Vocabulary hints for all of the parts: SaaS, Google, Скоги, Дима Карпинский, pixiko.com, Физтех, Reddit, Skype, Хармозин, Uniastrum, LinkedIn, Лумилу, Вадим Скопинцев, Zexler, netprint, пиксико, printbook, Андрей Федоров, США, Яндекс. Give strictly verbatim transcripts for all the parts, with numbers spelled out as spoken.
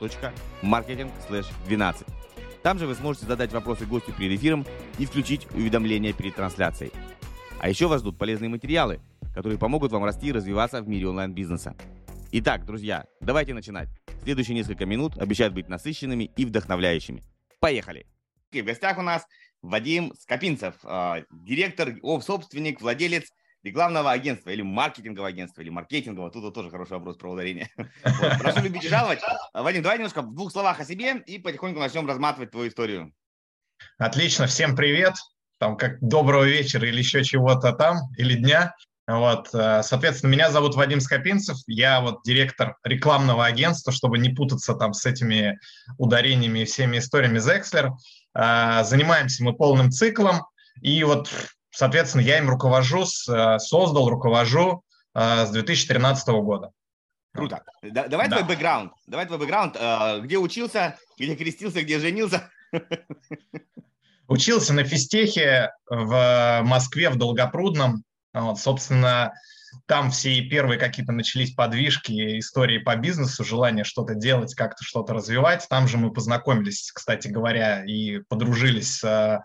точка маркетинг слэш двенадцать. Там же вы сможете задать вопросы гостю перед эфиром и включить уведомления перед трансляцией. А еще вас ждут полезные материалы, которые помогут вам расти и развиваться в мире онлайн-бизнеса. Итак, друзья, давайте начинать. Следующие несколько минут обещают быть насыщенными и вдохновляющими. Поехали! В гостях у нас Вадим Скопинцев, э, директор, собственник, владелец рекламного агентства или маркетингового агентства, или маркетингового. Тут вот тоже хороший вопрос про ударение. Вот, прошу любить и жаловать. Вадим, давай немножко в двух словах о себе и потихоньку начнем разматывать твою историю. Отлично, всем привет. Там как доброго вечера или еще чего-то там, или дня. Вот, соответственно, меня зовут Вадим Скопинцев, я вот директор рекламного агентства, чтобы не путаться там с этими ударениями и всеми историями Zexler. Занимаемся мы полным циклом, и вот, соответственно, я им руковожу, создал, руковожу с две тысячи тринадцатого года. Круто. Да, давай да. твой бэкграунд, давай твой бэкграунд, где учился, где крестился, где женился? Учился на физтехе в Москве, в Долгопрудном. Вот, собственно, там все первые какие-то начались подвижки, истории по бизнесу, желание что-то делать, как-то что-то развивать. Там же мы познакомились, кстати говоря, и подружились с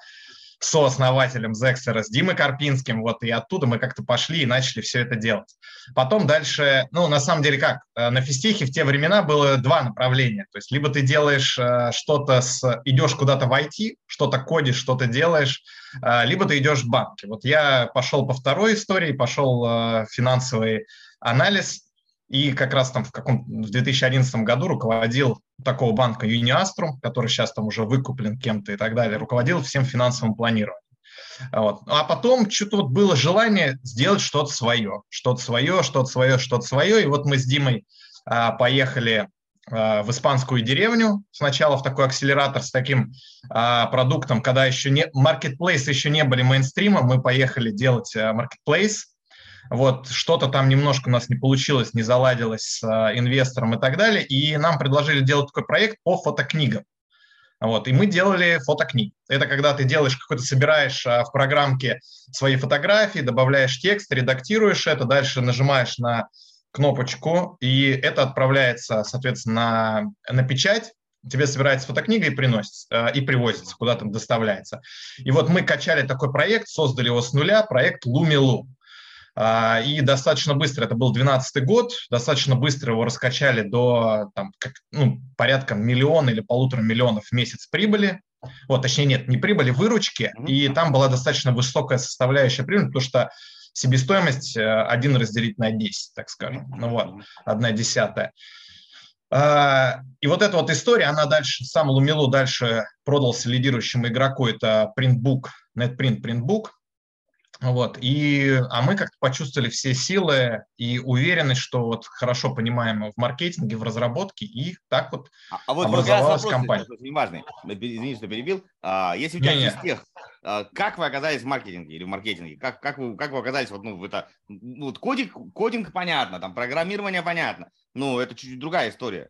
сооснователем Зексера, с Димой Карпинским. Вот, и оттуда мы как-то пошли и начали все это делать. Потом дальше, ну, на самом деле как, на физтехе в те времена было два направления. То есть либо ты делаешь что-то, с, идешь куда-то в ай ти, что-то кодишь, что-то делаешь, либо ты идешь в банки. Вот я пошел по второй истории, пошел э, финансовый анализ, и как раз там в, каком, в две тысячи одиннадцатом году руководил такого банка Uniastrum, который сейчас там уже выкуплен кем-то и так далее, руководил всем финансовым планированием. Вот. А потом что-то вот было желание сделать что-то свое, что-то свое, что-то свое, что-то свое. И вот мы с Димой э, поехали в испанскую деревню, сначала в такой акселератор с таким а, продуктом, когда еще не маркетплейсы еще не были мейнстримом, мы поехали делать маркетплейс. Вот, что-то там немножко у нас не получилось, не заладилось с а, инвестором и так далее, и нам предложили делать такой проект по фотокнигам. Вот, и мы делали фотокниги. Это когда ты делаешь какой-то, собираешь а, в программке свои фотографии, добавляешь текст, редактируешь это, дальше нажимаешь на кнопочку, и это отправляется, соответственно, на, на печать. Тебе собирается фотокнига и приносится, и привозится, куда-то доставляется. И вот мы качали такой проект, создали его с нуля, проект Лумилу. И достаточно быстро, это был двенадцатый год, достаточно быстро его раскачали до там, как, ну, порядка миллиона или полутора миллионов в месяц прибыли. Вот, точнее, нет, не прибыли, выручки. И там была достаточно высокая составляющая прибыли, потому что себестоимость один разделить на десять, так скажем, ну вот, одна десятая. И вот эта вот история, она дальше, сам Лумилу дальше продался лидирующему игроку, это printbook, netprint, printbook, вот, и, а мы как-то почувствовали все силы и уверенность, что вот хорошо понимаем в маркетинге, в разработке, и так вот а, а вот образовалась вопрос, компания. Неважный, извини, что перебил, а, если у тебя не, есть тех... Как вы оказались в маркетинге или в маркетинге? Как, как, вы, как вы оказались? Вот, ну, в это, ну, вот кодик, кодинг понятно, там программирование понятно. Ну, это чуть-чуть другая история.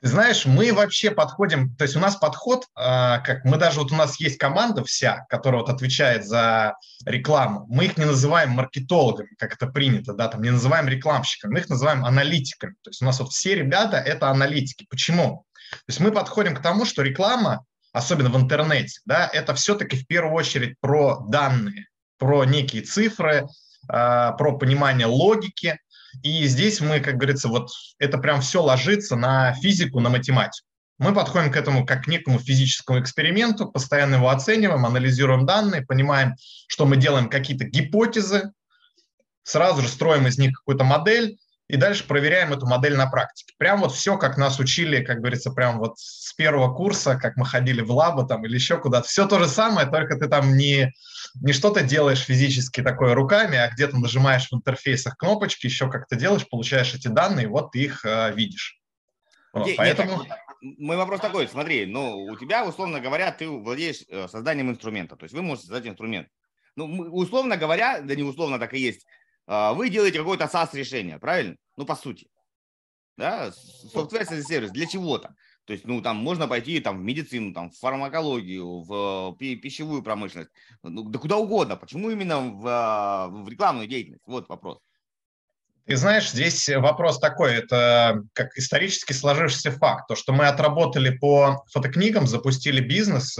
Ты знаешь, мы вообще подходим, то есть у нас подход, а, как мы даже вот у нас есть команда вся, которая вот отвечает за рекламу. Мы их не называем маркетологами, как это принято, да, там не называем рекламщиками, мы их называем аналитиками. То есть у нас вот все ребята это аналитики. Почему? То есть мы подходим к тому, что реклама, особенно в интернете, да, это все-таки в первую очередь про данные, про некие цифры, э, про понимание логики. И здесь мы, как говорится, вот это прям все ложится на физику, на математику. Мы подходим к этому как к некому физическому эксперименту, постоянно его оцениваем, анализируем данные, понимаем, что мы делаем какие-то гипотезы, сразу же строим из них какую-то модель, и дальше проверяем эту модель на практике. Прям вот все, как нас учили, как говорится, прям вот с первого курса, как мы ходили в лабы там или еще куда-то. Все то же самое, только ты там не, не что-то делаешь физически такое руками, а где-то нажимаешь в интерфейсах кнопочки, еще как-то делаешь, получаешь эти данные, вот ты их э, видишь. Вот, нет, поэтому... нет, мой вопрос такой, смотри, ну, у тебя, условно говоря, ты владеешь созданием инструмента, то есть вы можете создать инструмент. Ну, условно говоря, да не условно, так и есть, вы делаете какое-то SaaS-решение, правильно? Ну, по сути, да, software as a service для чего-то. То есть, ну, там можно пойти там, в медицину, там, в фармакологию, в пищевую промышленность, ну, да куда угодно. Почему именно в, в рекламную деятельность? Вот вопрос. Ты знаешь, здесь вопрос такой, это как исторически сложившийся факт, то, что мы отработали по фотокнигам, запустили бизнес,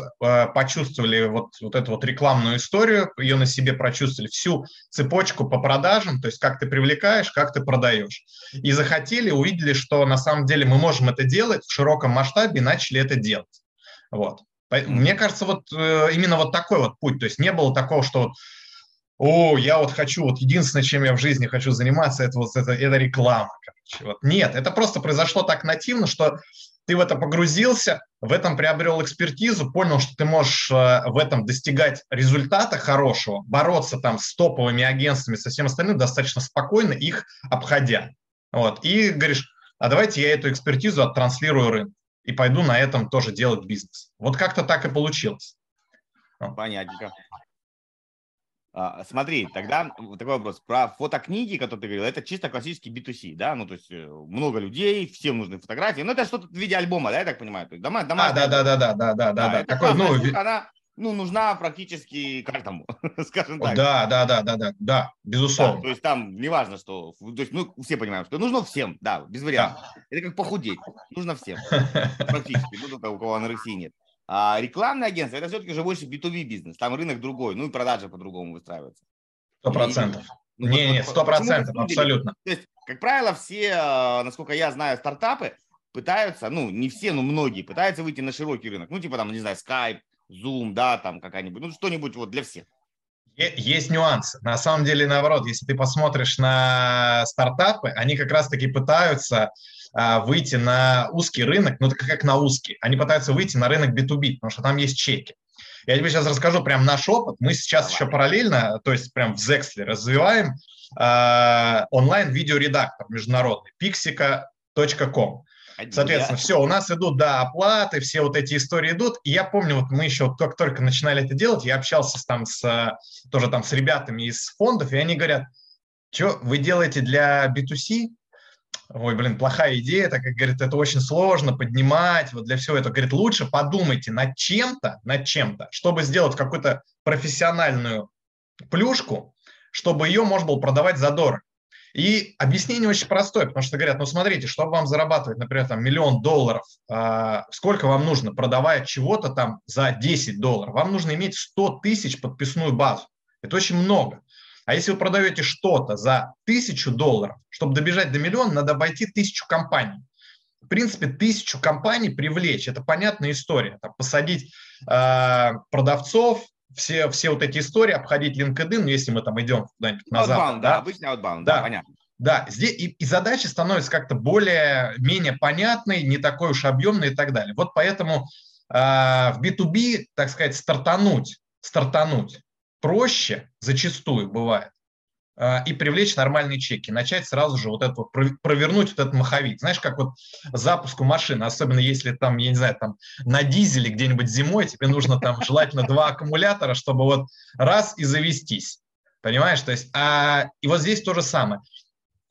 почувствовали вот, вот эту вот рекламную историю, ее на себе прочувствовали, всю цепочку по продажам, то есть как ты привлекаешь, как ты продаешь. И захотели, увидели, что на самом деле мы можем это делать в широком масштабе, и начали это делать. Вот. Мне кажется, вот именно вот такой вот путь, то есть не было такого, что вот «О, я вот хочу, вот единственное, чем я в жизни хочу заниматься, это, вот, это, это реклама». Короче. Вот. Нет, это просто произошло так нативно, что ты в это погрузился, в этом приобрел экспертизу, понял, что ты можешь э, в этом достигать результата хорошего, бороться там с топовыми агентствами, со всем остальным достаточно спокойно, их обходя. Вот. И говоришь, а давайте я эту экспертизу оттранслирую рынку и пойду на этом тоже делать бизнес. Вот как-то так и получилось. Понятно. Смотри, тогда такой вопрос. Про фотокниги, которые ты говорил, это чисто классический би ту си, да? Ну, то есть много людей, всем нужны фотографии. Ну, это что-то в виде альбома, да, я так понимаю? То есть дома, дома, а, да, да, да, да, да, да, да, да. Такой, ну, штука, она ну, нужна практически каждому, скажем так. Да, да, да, да, да, да, безусловно. Да, то есть там неважно, что... То есть, ну, все понимаем, что нужно всем, да, без вариантов. Да. Это как похудеть, нужно всем, практически, ну, тут, у кого анорексии нет. А рекламное агентство – это все-таки уже больше би ту би бизнес, там рынок другой, ну и продажи по-другому выстраиваются. Сто процентов. Не, не, сто процентов, абсолютно. То есть, как правило, все, насколько я знаю, стартапы пытаются, ну не все, но многие пытаются выйти на широкий рынок, ну типа там, не знаю, Skype, Zoom, да, там какая-нибудь, ну что-нибудь вот для всех. Есть нюансы. На самом деле, наоборот, если ты посмотришь на стартапы, они как раз-таки пытаются а, выйти на узкий рынок, ну, так как на узкий. Они пытаются выйти на рынок би ту би, потому что там есть чеки. Я тебе сейчас расскажу прям наш опыт. Мы сейчас еще параллельно, то есть прям в Zexler развиваем а, онлайн-видеоредактор международный, пиксико точка ком. Соответственно, все, у нас идут, да, оплаты, все вот эти истории идут. И я помню, вот мы еще только, только начинали это делать, я общался там с, тоже там с ребятами из фондов, и они говорят, что вы делаете для би ту си? Ой, блин, плохая идея, так как, говорит, это очень сложно поднимать, вот для всего этого. Говорит, лучше подумайте над чем-то, над чем-то, чтобы сделать какую-то профессиональную плюшку, чтобы ее можно было продавать задорого. И объяснение очень простое, потому что говорят, ну смотрите, чтобы вам зарабатывать, например, там, миллион долларов, э, сколько вам нужно, продавая чего-то там за десять долларов, вам нужно иметь сто тысяч подписную базу. Это очень много. А если вы продаете что-то за тысячу долларов, чтобы добежать до миллиона, надо обойти тысячу компаний. В принципе, тысячу компаний привлечь, это понятная история. Там, посадить э, продавцов, Все, все вот эти истории, обходить LinkedIn, если мы там идем куда-нибудь на запад. Да, обычный outbound, да, да, понятно. Да, здесь и, и задача становится как-то более-менее понятной, не такой уж объемной и так далее. Вот поэтому э, в би ту би, так сказать, стартануть, стартануть проще зачастую бывает э, и привлечь нормальные чеки, начать сразу же вот это вот, провернуть вот этот маховик. Знаешь, как вот запуску машины, особенно если там, я не знаю, там на дизеле где-нибудь зимой, тебе нужно там желательно два аккумулятора, чтобы вот раз и завестись. Понимаешь? То есть, а, и вот здесь то же самое.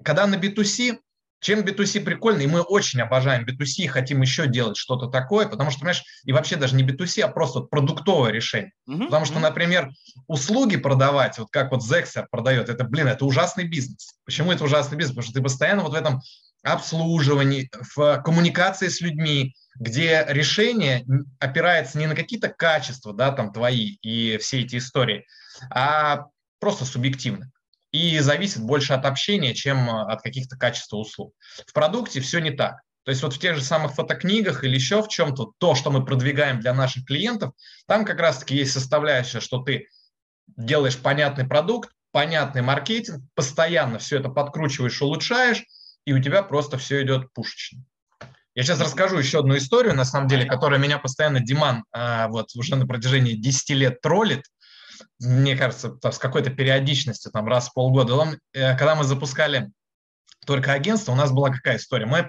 Когда на би ту си, чем би ту си прикольно, и мы очень обожаем би ту си, хотим еще делать что-то такое, потому что, понимаешь, и вообще даже не би ту си, а просто продуктовое решение. Mm-hmm. Потому что, например, услуги продавать, вот как вот Zexler продает, это, блин, это ужасный бизнес. Почему это ужасный бизнес? Потому что ты постоянно вот в этом обслуживании, в коммуникации с людьми, где решение опирается не на какие-то качества, да, там, твои и все эти истории, а просто субъективно. И зависит больше от общения, чем от каких-то качеств услуг. В продукте все не так. То есть вот в тех же самых фотокнигах или еще в чем-то, то, что мы продвигаем для наших клиентов, там как раз-таки есть составляющая, что ты делаешь понятный продукт, понятный маркетинг, постоянно все это подкручиваешь, улучшаешь, и у тебя просто все идет пушечно. Я сейчас расскажу еще одну историю, на самом деле, которая меня постоянно Диман вот, уже на протяжении десяти лет троллит. Мне кажется, с какой-то периодичностью, там, раз в полгода. Когда мы запускали только агентство, у нас была какая история? Мы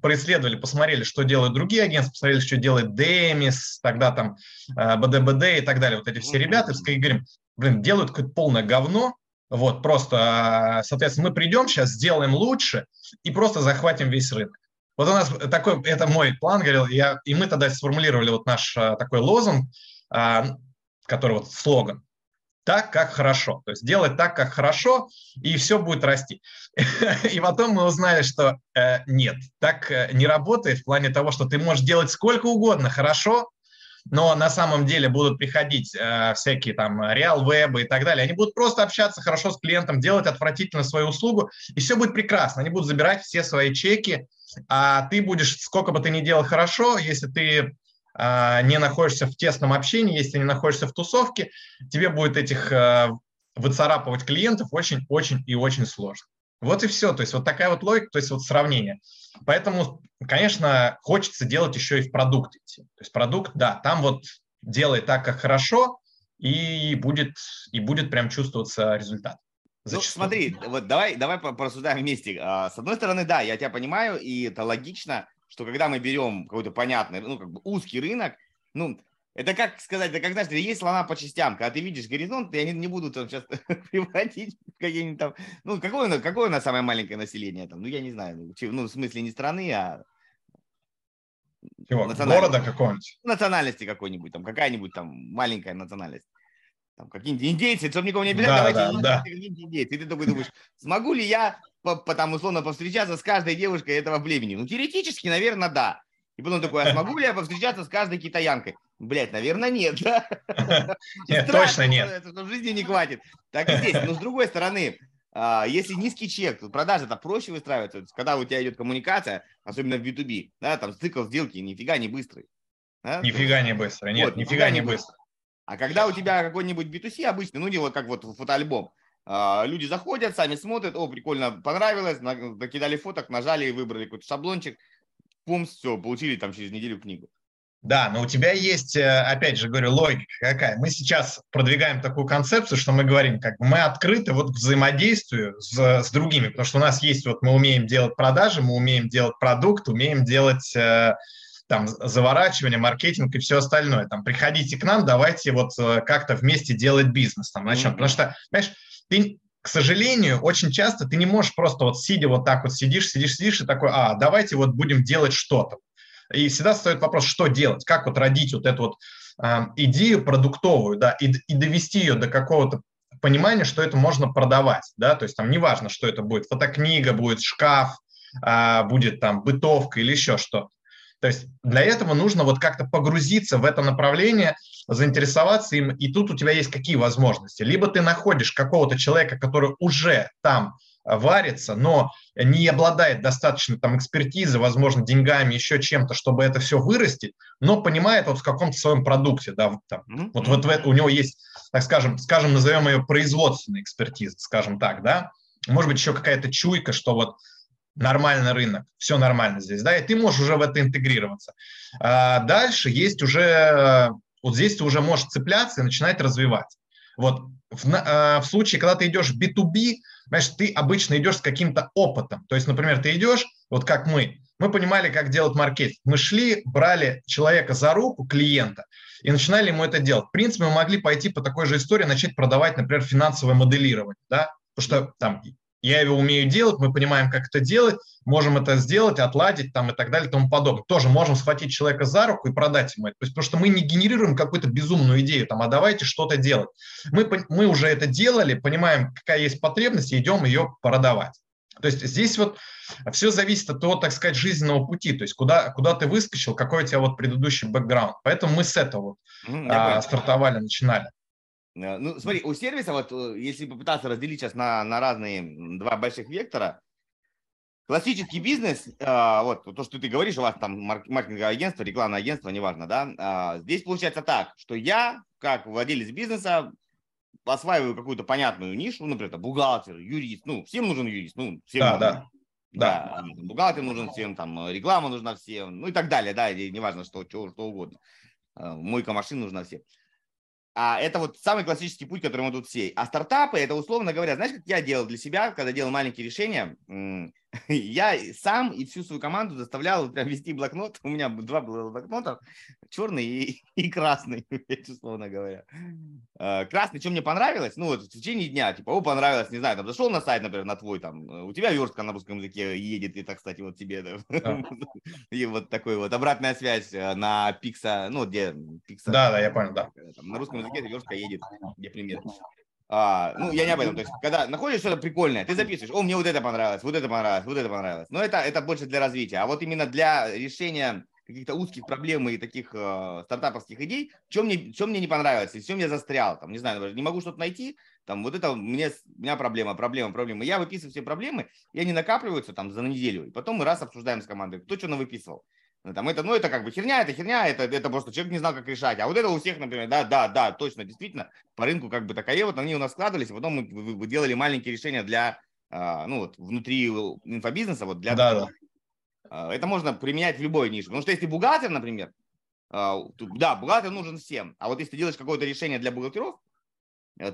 происследовали, посмотрели, что делают другие агентства, посмотрели, что делает Демис, тогда там БДБД и так далее, вот эти все ребята, и говорим, блин, делают какое-то полное говно, вот, просто, соответственно, мы придем сейчас, сделаем лучше и просто захватим весь рынок. Вот у нас такой, это мой план, говорил, я, и мы тогда сформулировали вот наш такой лозунг, который вот слоган. Так, как хорошо. То есть делать так, как хорошо, и все будет расти. И потом мы узнали, что э, нет, так не работает в плане того, что ты можешь делать сколько угодно хорошо, но на самом деле будут приходить э, всякие там реал-вебы и так далее. Они будут просто общаться хорошо с клиентом, делать отвратительно свою услугу, и все будет прекрасно. Они будут забирать все свои чеки, а ты будешь, сколько бы ты ни делал хорошо, если ты не находишься в тесном общении, если не находишься в тусовке, тебе будет этих выцарапывать клиентов очень-очень и очень сложно. Вот и все. То есть вот такая вот логика, то есть вот сравнение. Поэтому, конечно, хочется делать еще и в продукт идти. То есть продукт, да, там вот делай так, как хорошо, и будет, и будет прям чувствоваться результат. Ну, смотри, вот давай, давай порассуждаем вместе. С одной стороны, да, я тебя понимаю, и это логично, что когда мы берем какой-то понятный, ну, как бы узкий рынок, ну, это как сказать, это как, знаешь, есть слона по частям, когда ты видишь горизонт, и они не будут там сейчас превратить в какие-нибудь там, ну, какое у нас, какое у нас самое маленькое население там, ну, я не знаю, ну, в смысле не страны, а города какого-нибудь. Национальности какой-нибудь, там, какая-нибудь там маленькая национальность. Там какие-нибудь индейцы, чтобы никого не обижать, да, давайте да, да. индейцы. И ты такой думаешь, смогу ли я по, по, там, условно повстречаться с каждой девушкой этого племени? Ну, теоретически, наверное, да. И потом такой, а смогу ли я повстречаться с каждой китаянкой? Блять, наверное, нет, да? Нет, точно нет. В жизни не хватит. Так и здесь. Но с другой стороны, если низкий чек, то продажи-то проще выстраиваются. Когда у тебя идет коммуникация, особенно в би ту би, да, там цикл сделки нифига не быстрый. Нифига не быстро, нет, нифига не быстро. А когда у тебя какой-нибудь би ту си обычный, ну, дело как вот фотоальбом, люди заходят, сами смотрят, о, прикольно, понравилось, накидали фоток, нажали, выбрали какой-то шаблончик, пум, все, получили там через неделю книгу. Да, но у тебя есть, опять же говорю, логика какая. Мы сейчас продвигаем такую концепцию, что мы говорим, как мы открыты вот к взаимодействию с, с другими, потому что у нас есть, вот мы умеем делать продажи, мы умеем делать продукт, умеем делать... там, заворачивание, маркетинг и все остальное. Там, приходите к нам, давайте вот как-то вместе делать бизнес. Там, начнем. Mm-hmm. Потому что, понимаешь, ты, к сожалению, очень часто ты не можешь просто вот сидя вот так вот сидишь, сидишь, сидишь и такой, а, давайте вот будем делать что-то. И всегда встает вопрос, что делать, как вот родить вот эту вот э, идею продуктовую, да, и, и довести ее до какого-то понимания, что это можно продавать, да, то есть там неважно, что это будет, фотокнига, будет шкаф, э, будет там бытовка или еще что-то. То есть для этого нужно вот как-то погрузиться в это направление, заинтересоваться им, и тут у тебя есть какие возможности. Либо ты находишь какого-то человека, который уже там варится, но не обладает достаточно там экспертизы, возможно, деньгами, еще чем-то, чтобы это все вырастить, но понимает вот в каком-то своем продукте, да, там, mm-hmm. вот, вот в, у него есть, так скажем, скажем, назовем ее производственная экспертиза, скажем так, да, может быть, еще какая-то чуйка, что вот нормальный рынок, все нормально здесь, да, и ты можешь уже в это интегрироваться. А дальше есть уже, вот здесь ты уже можешь цепляться и начинать развивать. Вот в, в случае, когда ты идешь в би ту би, знаешь, ты обычно идешь с каким-то опытом. То есть, например, ты идешь, вот как мы, мы понимали, как делать маркетинг. Мы шли, брали человека за руку, клиента, и начинали ему это делать. В принципе, мы могли пойти по такой же истории, начать продавать, например, финансовое моделирование, да, потому что там... Я его умею делать, мы понимаем, как это делать, можем это сделать, отладить там, и так далее и тому подобное. Тоже можем схватить человека за руку и продать ему это. То есть, потому что мы не генерируем какую-то безумную идею, там, а давайте что-то делать. Мы, мы уже это делали, понимаем, какая есть потребность, и идем ее продавать. То есть здесь вот все зависит от того, так сказать, жизненного пути, то есть куда, куда ты выскочил, какой у тебя вот предыдущий бэкграунд. Поэтому мы с этого mm-hmm. а, стартовали, начинали. Ну, смотри, у сервиса, вот если попытаться разделить сейчас на, на разные два больших вектора, классический бизнес, э, вот то, что ты говоришь, у вас там маркетинговое агентство, рекламное агентство, неважно, да, э, здесь получается так, что я, как владелец бизнеса, осваиваю какую-то понятную нишу, например, там, бухгалтер, юрист, ну, всем нужен юрист, ну, всем да, нужен, да. Да, да. Бухгалтер нужен всем, там, реклама нужна всем, ну и так далее, да, и неважно, что, что, что угодно, э, мойка машин нужна всем. А это вот самый классический путь, который мы тут все. А стартапы, это условно говоря, знаешь, как я делал для себя, когда делал маленькие решения, Я сам и всю свою команду заставлял прям вести блокнот. У меня два было блокнота, черный и, и красный, условно говоря. Красный, что мне понравилось, ну вот в течение дня, типа, о, понравилось, не знаю, там зашел на сайт, например, на твой, там, у тебя верстка на русском языке едет, и так, кстати, вот тебе, да. И вот такой вот обратная связь на пикса, ну, где пикса. Да, да, я понял, да. Там, на русском языке верстка едет, где пример. А, ну, я не об этом. То есть, когда находишь что-то прикольное, ты записываешь, о, мне вот это понравилось, вот это понравилось, вот это понравилось. Но это, это больше для развития. А вот именно для решения каких-то узких проблем и таких э, стартаповских идей, что мне, что мне не понравилось, и что мне застрял, там, не знаю, не могу что-то найти, там, вот это мне, у меня проблема, проблема, проблема. Я выписываю все проблемы, и они накапливаются там за неделю. И потом мы раз обсуждаем с командой, кто что навыписывал. Там это, ну, это как бы херня, это херня, это, это просто человек не знал, как решать. А вот это у всех, например, да, да, да, точно, действительно, по рынку как бы такая, вот они у нас складывались, и потом мы делали маленькие решения для, ну, вот, внутри инфобизнеса, вот для... Да, да. Это можно применять в любой нише, потому что если бухгалтер, например, да, бухгалтер нужен всем, а вот если ты делаешь какое-то решение для бухгалтеров,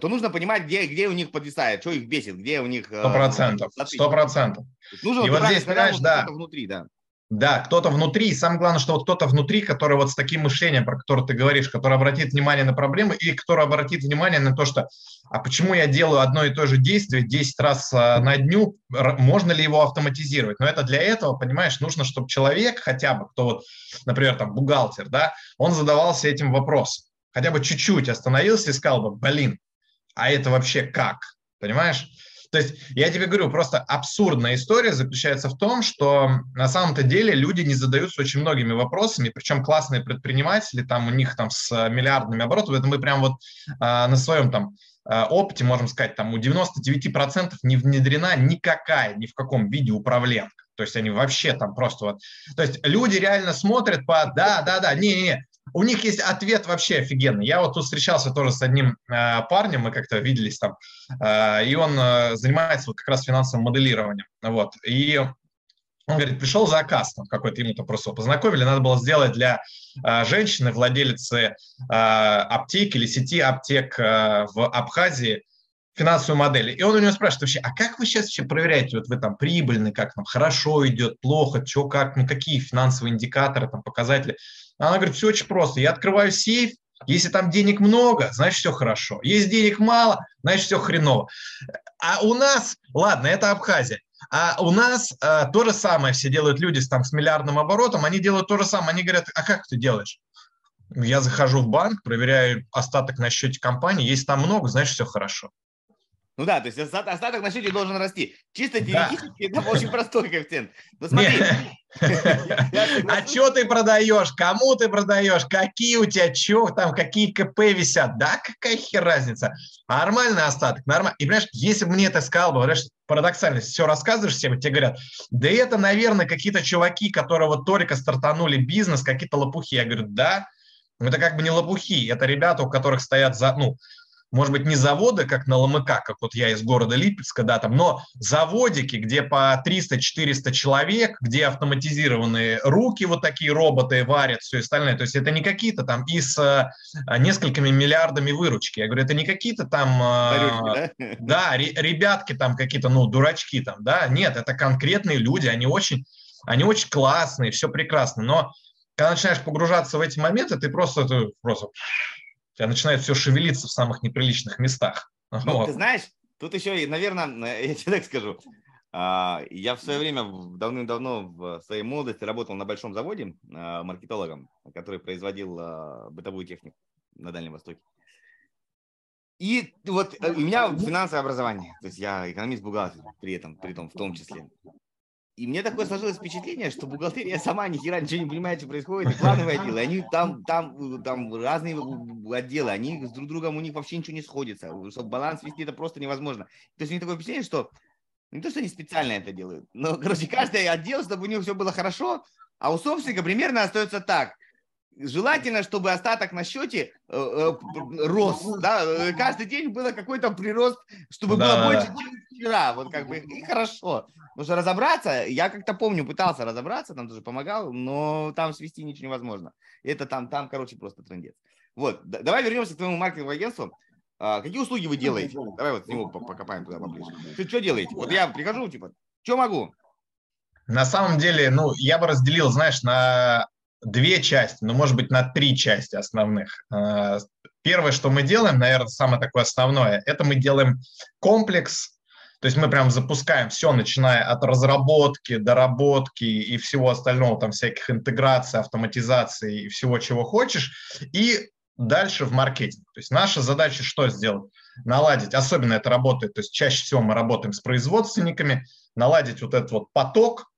то нужно понимать, где, где у них подвисает, что их бесит, где у них... Сто процентов, сто процентов. И вот здесь, понимаешь, да. Внутри, да. Да, кто-то внутри, и самое главное, что вот кто-то внутри, который вот с таким мышлением, про которое ты говоришь, который обратит внимание на проблемы и который обратит внимание на то, что а почему я делаю одно и то же действие десять раз на дню, можно ли его автоматизировать? Но это для этого, понимаешь, нужно, чтобы человек хотя бы, кто вот, например, там бухгалтер, да, он задавался этим вопросом, хотя бы чуть-чуть остановился и сказал бы, блин, а это вообще как, понимаешь? То есть я тебе говорю, просто абсурдная история заключается в том, что на самом-то деле люди не задаются очень многими вопросами, причем классные предприниматели, там у них там с миллиардными оборотами, это мы прям вот э, на своем там опыте, можем сказать, там у девяноста девяти процентов не внедрена никакая, ни в каком виде управленка. То есть они вообще там просто вот... То есть люди реально смотрят по «да, да, да, не-не-не». У них есть ответ вообще офигенный. Я вот тут встречался тоже с одним э, парнем, мы как-то виделись там, э, и он э, занимается вот как раз финансовым моделированием. Вот. И он говорит, пришел заказ там какой-то, ему там просто познакомили, надо было сделать для э, женщины, владелицы э, аптек или сети аптек э, в Абхазии, финансовую модель. И он у него спрашивает вообще, а как вы сейчас вообще проверяете, вот вы там прибыльны, как там хорошо идет, плохо, что, как, ну какие финансовые индикаторы, там показатели. Она говорит, все очень просто, я открываю сейф, если там денег много, значит все хорошо, если денег мало, значит все хреново. А у нас, ладно, это Абхазия, а у нас а, то же самое все делают люди с, там, с миллиардным оборотом, они делают то же самое, они говорят, а как ты делаешь? Я захожу в банк, проверяю остаток на счете компании, если там много, значит все хорошо. Ну да, то есть остаток на счете должен расти. Чисто теоретически, да. Это очень простой коэффициент. Ну смотри. А что ты продаешь? Кому ты продаешь? Какие у тебя, что там, какие КП висят? Да, какая хер разница? Нормальный остаток, нормально. И понимаешь, если бы мне это сказал, говоришь, парадоксально, все рассказываешь всем, и тебе говорят, да это, наверное, какие-то чуваки, которые вот только стартанули бизнес, какие-то лопухи. Я говорю, да, это как бы не лопухи, это ребята, у которых стоят за, ну, может быть, не заводы, как на Ломыка, как вот я из города Липецка, да, там, но заводики, где по триста-четыреста человек, где автоматизированные руки, вот такие роботы варят, все остальное. То есть это не какие-то там и с а, несколькими миллиардами выручки. Я говорю, это не какие-то там... А, Варюшки, да? Да, ре, ребятки там какие-то, ну, дурачки там, да. Нет, это конкретные люди, они очень, они очень классные, все прекрасно. Но когда начинаешь погружаться в эти моменты, ты просто... Ты просто у тебя начинает все шевелиться в самых неприличных местах. Ну, вот. Ты знаешь, тут еще, наверное, я тебе так скажу. Я в свое время, давным-давно, в своей молодости работал на большом заводе маркетологом, который производил бытовую технику на Дальнем Востоке. И вот у меня финансовое образование. То есть я экономист-бухгалтер при этом, при том в том числе. И мне такое сложилось впечатление, что бухгалтерия сама ни хера ничего не понимает, что происходит, и плановые отделы, они там, там, там разные отделы, они с друг другом, у них вообще ничего не сходится, чтобы баланс вести, это просто невозможно. То есть у них такое впечатление, что не то, что они специально это делают, но, короче, каждый отдел, чтобы у них все было хорошо, а у собственника примерно остается так. Желательно, чтобы остаток на счете э, э, рос, да, каждый день было какой-то прирост, чтобы да. Было больше, чем вчера, вот как бы, и хорошо. Потому что разобраться, я как-то помню, пытался разобраться, там тоже помогал, но там свести ничего невозможно. Это там, там, короче, просто трындец. Вот, давай вернемся к твоему маркетинговому агентству. А, какие услуги вы делаете? Давай вот с него покопаем туда поближе. Что делаете? Вот я прихожу, типа, что могу? На самом деле, ну, я бы разделил, знаешь, на две части, ну, может быть, на три части основных. Первое, что мы делаем, наверное, самое такое основное, это мы делаем комплекс. То есть мы прям запускаем все, начиная от разработки, доработки и всего остального, там всяких интеграций, автоматизации и всего, чего хочешь, и дальше в маркетинг. То есть наша задача что сделать? Наладить, особенно это работает, то есть чаще всего мы работаем с производственниками, наладить вот этот вот поток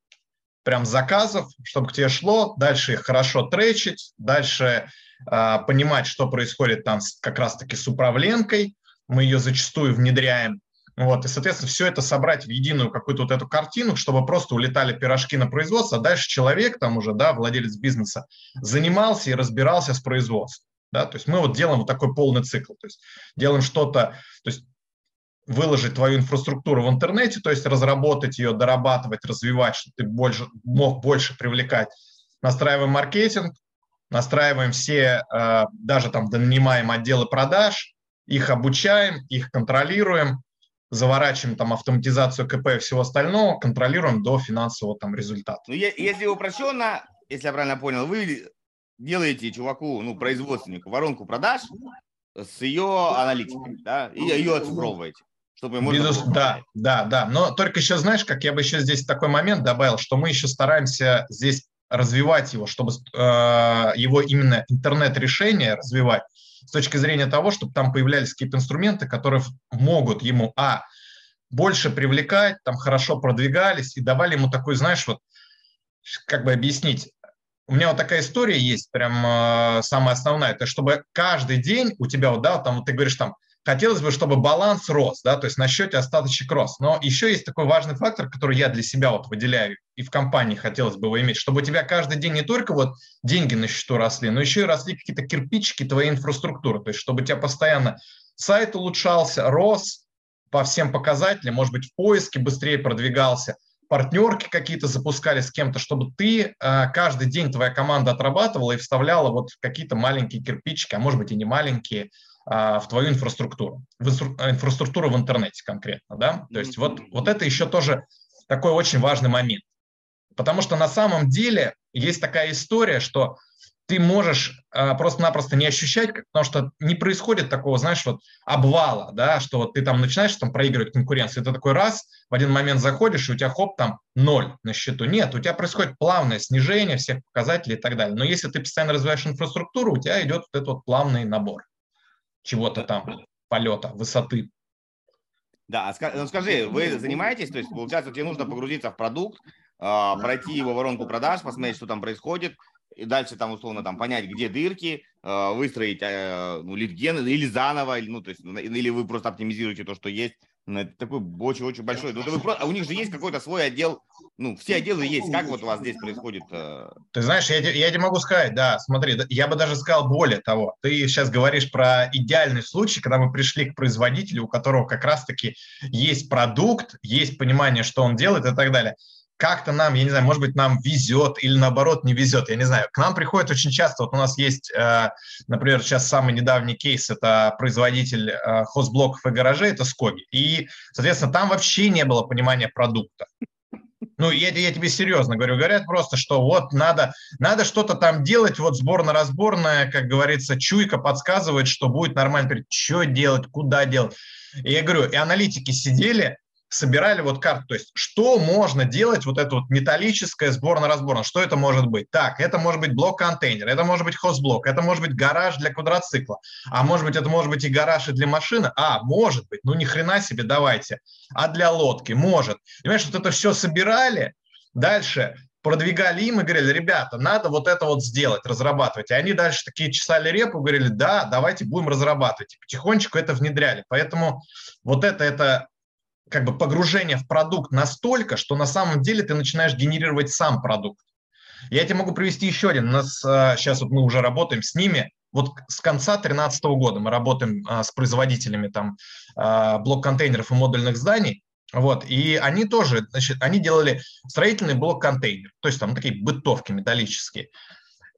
прям заказов, чтобы к тебе шло, дальше их хорошо тречить, дальше э, понимать, что происходит там с, как раз-таки с управленкой, мы ее зачастую внедряем. Вот, и, соответственно, все это собрать в единую какую-то вот эту картину, чтобы просто улетали пирожки на производство, а дальше человек, там уже, да, владелец бизнеса, занимался и разбирался с производством. Да? То есть мы вот делаем вот такой полный цикл. То есть делаем что-то, то есть выложить твою инфраструктуру в интернете, то есть разработать ее, дорабатывать, развивать, чтобы ты больше, мог больше привлекать. Настраиваем маркетинг, настраиваем все, даже там нанимаем отделы продаж, их обучаем, их контролируем. Заворачиваем там автоматизацию КП и всего остального, контролируем до финансового там результата. Ну, если упрощенно, если я правильно понял, вы делаете чуваку, ну, производственнику, воронку продаж с ее аналитикой, да, и ее оцифровываете, чтобы можно Безус... было... Да, да, да. Но только еще, знаешь, как я бы еще здесь такой момент добавил, что мы еще стараемся здесь развивать его, чтобы э, его именно интернет-решение развивать, с точки зрения того, чтобы там появлялись какие-то инструменты, которые могут ему, а, больше привлекать, там хорошо продвигались и давали ему такой, знаешь, вот, как бы объяснить. У меня вот такая история есть, прям э, самая основная, то есть чтобы каждый день у тебя, вот, да, там, вот ты говоришь, там, хотелось бы, чтобы баланс рос, да, то есть на счете остаточек рос, но еще есть такой важный фактор, который я для себя вот выделяю и в компании хотелось бы его иметь, чтобы у тебя каждый день не только вот деньги на счету росли, но еще и росли какие-то кирпичики твоей инфраструктуры, то есть чтобы у тебя постоянно сайт улучшался, рос по всем показателям, может быть, в поиске быстрее продвигался, партнерки какие-то запускали с кем-то, чтобы ты каждый день, твоя команда отрабатывала и вставляла вот какие-то маленькие кирпичики, а может быть и не маленькие, в твою инфраструктуру, в инфраструктуру в интернете конкретно, да, то есть вот, вот это еще тоже такой очень важный момент, потому что на самом деле есть такая история, что ты можешь а, просто-напросто не ощущать, потому что не происходит такого, знаешь, вот обвала, да, что вот ты там начинаешь там проигрывать конкуренцию, ты такой раз, в один момент заходишь, и у тебя хоп, там ноль на счету, нет, у тебя происходит плавное снижение всех показателей и так далее, но если ты постоянно развиваешь инфраструктуру, у тебя идет вот этот вот плавный набор чего-то там, полета, высоты. Да, ну скажи, вы занимаетесь, то есть получается, тебе нужно погрузиться в продукт, пройти его воронку продаж, посмотреть, что там происходит, и дальше там условно там понять, где дырки, выстроить ну, лид-ген или заново, или, ну, то есть, или вы просто оптимизируете то, что есть. Это такой очень-очень большой. Ну, вы просто, а у них же есть какой-то свой отдел, ну, все отделы есть. Как вот у вас здесь происходит? Ты знаешь, я, я тебе могу сказать, да, смотри, я бы даже сказал более того. Ты сейчас говоришь про идеальный случай, когда мы пришли к производителю, у которого как раз-таки есть продукт, есть понимание, что он делает и так далее. Как-то нам, я не знаю, может быть, нам везет или наоборот не везет, я не знаю. К нам приходит очень часто, вот у нас есть, например, сейчас самый недавний кейс, это производитель хозблоков и гаражей, это Скоги. И, соответственно, там вообще не было понимания продукта. Ну, я, я тебе серьезно говорю, говорят просто, что вот надо, надо что-то там делать, вот сборно-разборное, как говорится, чуйка подсказывает, что будет нормально. Говорит, что делать, куда делать. И я говорю, и аналитики сидели, собирали вот карту, то есть что можно делать, вот это вот металлическое сборно-разборно, что это может быть? Так, это может быть блок-контейнер, это может быть хозблок, это может быть гараж для квадроцикла, а может быть, это может быть и гараж и для машины, а, может быть, ну ни хрена себе, давайте, а для лодки, может. Понимаешь, вот это все собирали, дальше продвигали им и говорили, ребята, надо вот это вот сделать, разрабатывать. И они дальше такие чесали репу, говорили, да, давайте будем разрабатывать. И потихонечку это внедряли. Поэтому вот это, это... как бы погружение в продукт настолько, что на самом деле ты начинаешь генерировать сам продукт. Я тебе могу привести еще один. У нас сейчас вот мы уже работаем с ними. Вот с конца две тысячи тринадцатого года мы работаем с производителями там блок-контейнеров и модульных зданий. Вот, и они тоже, значит, они делали строительный блок-контейнер, то есть там такие бытовки металлические.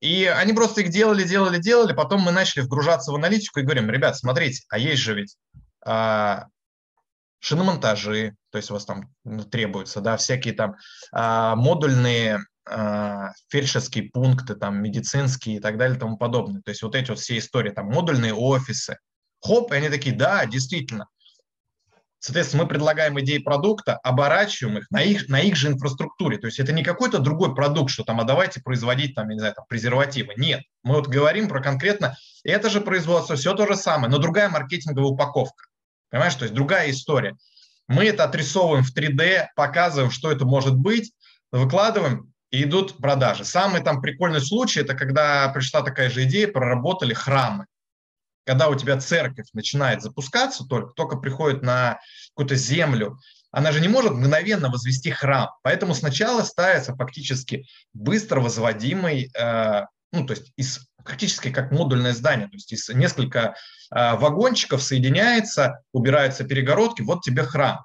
И они просто их делали, делали, делали. Потом мы начали вгружаться в аналитику и говорим, ребят, смотрите, а есть же ведь... шиномонтажи, то есть у вас там требуются, да, всякие там а, модульные а, фельдшерские пункты, там, медицинские и так далее и тому подобное. То есть вот эти вот все истории, там, модульные офисы. Хоп, и они такие, да, действительно. Соответственно, мы предлагаем идеи продукта, оборачиваем их на их, на их же инфраструктуре. То есть это не какой-то другой продукт, что там, а давайте производить, там, я не знаю, там, презервативы. Нет, мы вот говорим про конкретно, это же производство, все то же самое, но другая маркетинговая упаковка. Понимаешь, то есть другая история. Мы это отрисовываем в три дэ, показываем, что это может быть, выкладываем, и идут продажи. Самый там прикольный случай – это когда пришла такая же идея, проработали храмы. Когда у тебя церковь начинает запускаться, только, только приходит на какую-то землю, она же не может мгновенно возвести храм. Поэтому сначала ставится фактически быстро возводимый, э, ну, то есть из, практически как модульное здание, то есть из несколько э, вагончиков соединяется, убираются перегородки, вот тебе храм.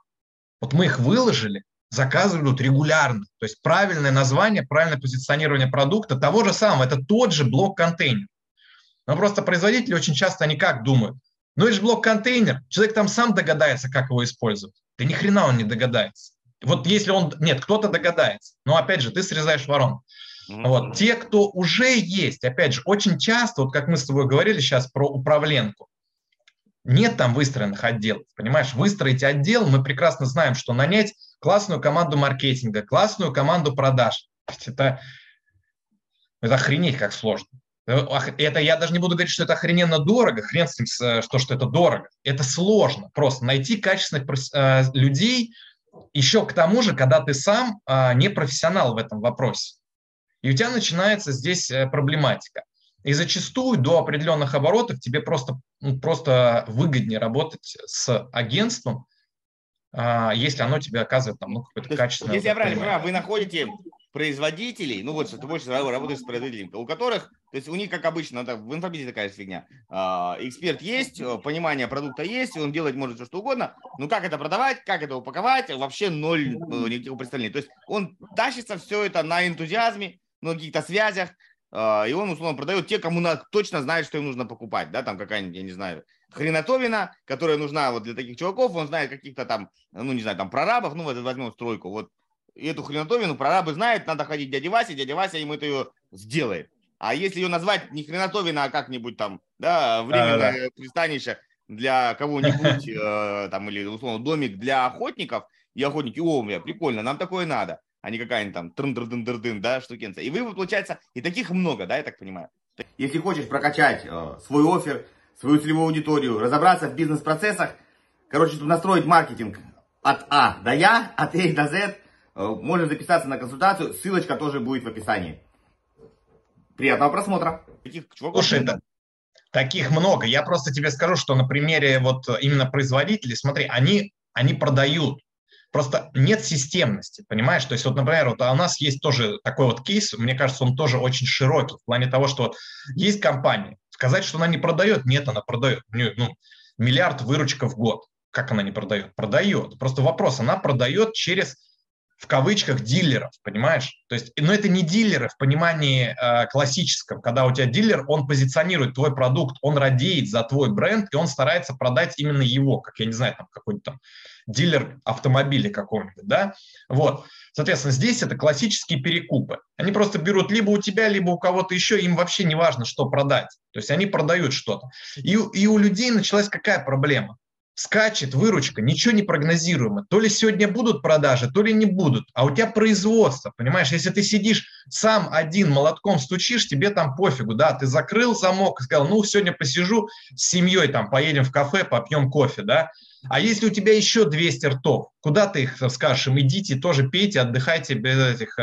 Вот мы их выложили, заказы идут регулярно. То есть правильное название, правильное позиционирование продукта, того же самого, это тот же блок-контейнер. Но просто производители очень часто они как думают? Ну, это же блок-контейнер, человек там сам догадается, как его использовать. Да ни хрена он не догадается. Вот если он... Нет, кто-то догадается. Но, опять же, ты срезаешь воронку. Mm-hmm. Вот. Те, кто уже есть, опять же, очень часто, вот как мы с тобой говорили сейчас про управленку, нет там выстроенных отделов, понимаешь? Выстроить отдел, мы прекрасно знаем, что нанять классную команду маркетинга, классную команду продаж. Это, это охренеть как сложно. Это я даже не буду говорить, что это охрененно дорого, хрен с ним, что, что это дорого. Это сложно просто найти качественных э, людей, еще к тому же, когда ты сам э, не профессионал в этом вопросе. И у тебя начинается здесь э, проблематика. И зачастую до определенных оборотов тебе просто, ну, просто выгоднее работать с агентством, э, если оно тебе оказывает там, ну, какое-то качественное... Если я правильно понимаю, вы находите... производителей, ну вот, что ты больше работаешь с производителями, у которых, то есть у них, как обычно, в инфобизе такая же фигня, эксперт есть, понимание продукта есть, он делать может все, что угодно, но как это продавать, как это упаковать, вообще ноль никаких представлений. То есть он тащится все это на энтузиазме, на каких-то связях, и он, условно, продает те, кому точно знает, что им нужно покупать, да, там какая-нибудь, я не знаю, хренотовина, которая нужна вот для таких чуваков, он знает каких-то там, ну, не знаю, там прорабов, ну, вот возьмем стройку, вот. И эту хренотовину прорабы знают, надо ходить к дяде Васе, дядя Вася им это ее сделает. А если ее назвать не хренотовина, а как-нибудь там, да, временное а, пристанище для кого-нибудь, э, там, или, условно, домик для охотников, и охотники, о, бля, прикольно, нам такое надо, а не какая-нибудь там трын-трын-трын-трын, да, штукенца. И вы, получается, и таких много, да, я так понимаю. Если хочешь прокачать э, свой оффер, свою целевую аудиторию, разобраться в бизнес-процессах, короче, чтобы настроить маркетинг от А до Я, от А до З, можно записаться на консультацию, ссылочка тоже будет в описании. Приятного просмотра. Слушай, да, таких много. Я просто тебе скажу, что на примере вот именно производителей, смотри, они, они продают. Просто нет системности, понимаешь? То есть вот, например, вот у нас есть тоже такой вот кейс, мне кажется, он тоже очень широкий, в плане того, что вот есть компания, сказать, что она не продает, нет, она продает. У нее, ну, миллиард выручка в год. Как она не продает? Продает. Просто вопрос, она продает через... в кавычках дилеров, понимаешь? То есть, но это не дилеры в понимании э, классическом, когда у тебя дилер, он позиционирует твой продукт, он радеет за твой бренд, и он старается продать именно его, как, я не знаю, там какой-нибудь там дилер автомобиля какого-нибудь, да? Вот. Соответственно, здесь это классические перекупы. Они просто берут либо у тебя, либо у кого-то еще, им вообще не важно, что продать. То есть они продают что-то. И, и у людей началась какая проблема? Скачет выручка, ничего не прогнозируемо. То ли сегодня будут продажи, то ли не будут. А у тебя производство, понимаешь? Если ты сидишь сам один молотком стучишь, тебе там пофигу, да? Ты закрыл замок и сказал, ну, сегодня посижу с семьей, там, поедем в кафе, попьем кофе, да? А если у тебя еще двести ртов, куда ты их скажешь? Им идите, тоже пейте, отдыхайте без этих,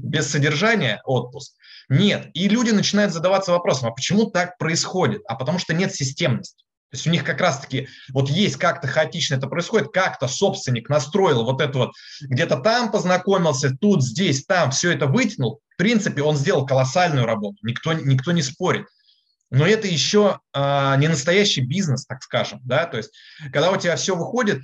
без содержания отпуск. Нет. И люди начинают задаваться вопросом, а почему так происходит? А потому что нет системности. То есть у них как раз-таки вот есть как-то хаотично это происходит, как-то собственник настроил вот это вот, где-то там познакомился, тут, здесь, там, все это вытянул. В принципе, он сделал колоссальную работу, никто, никто не спорит. Но это еще э, не настоящий бизнес, так скажем, да, то есть когда у тебя все выходит,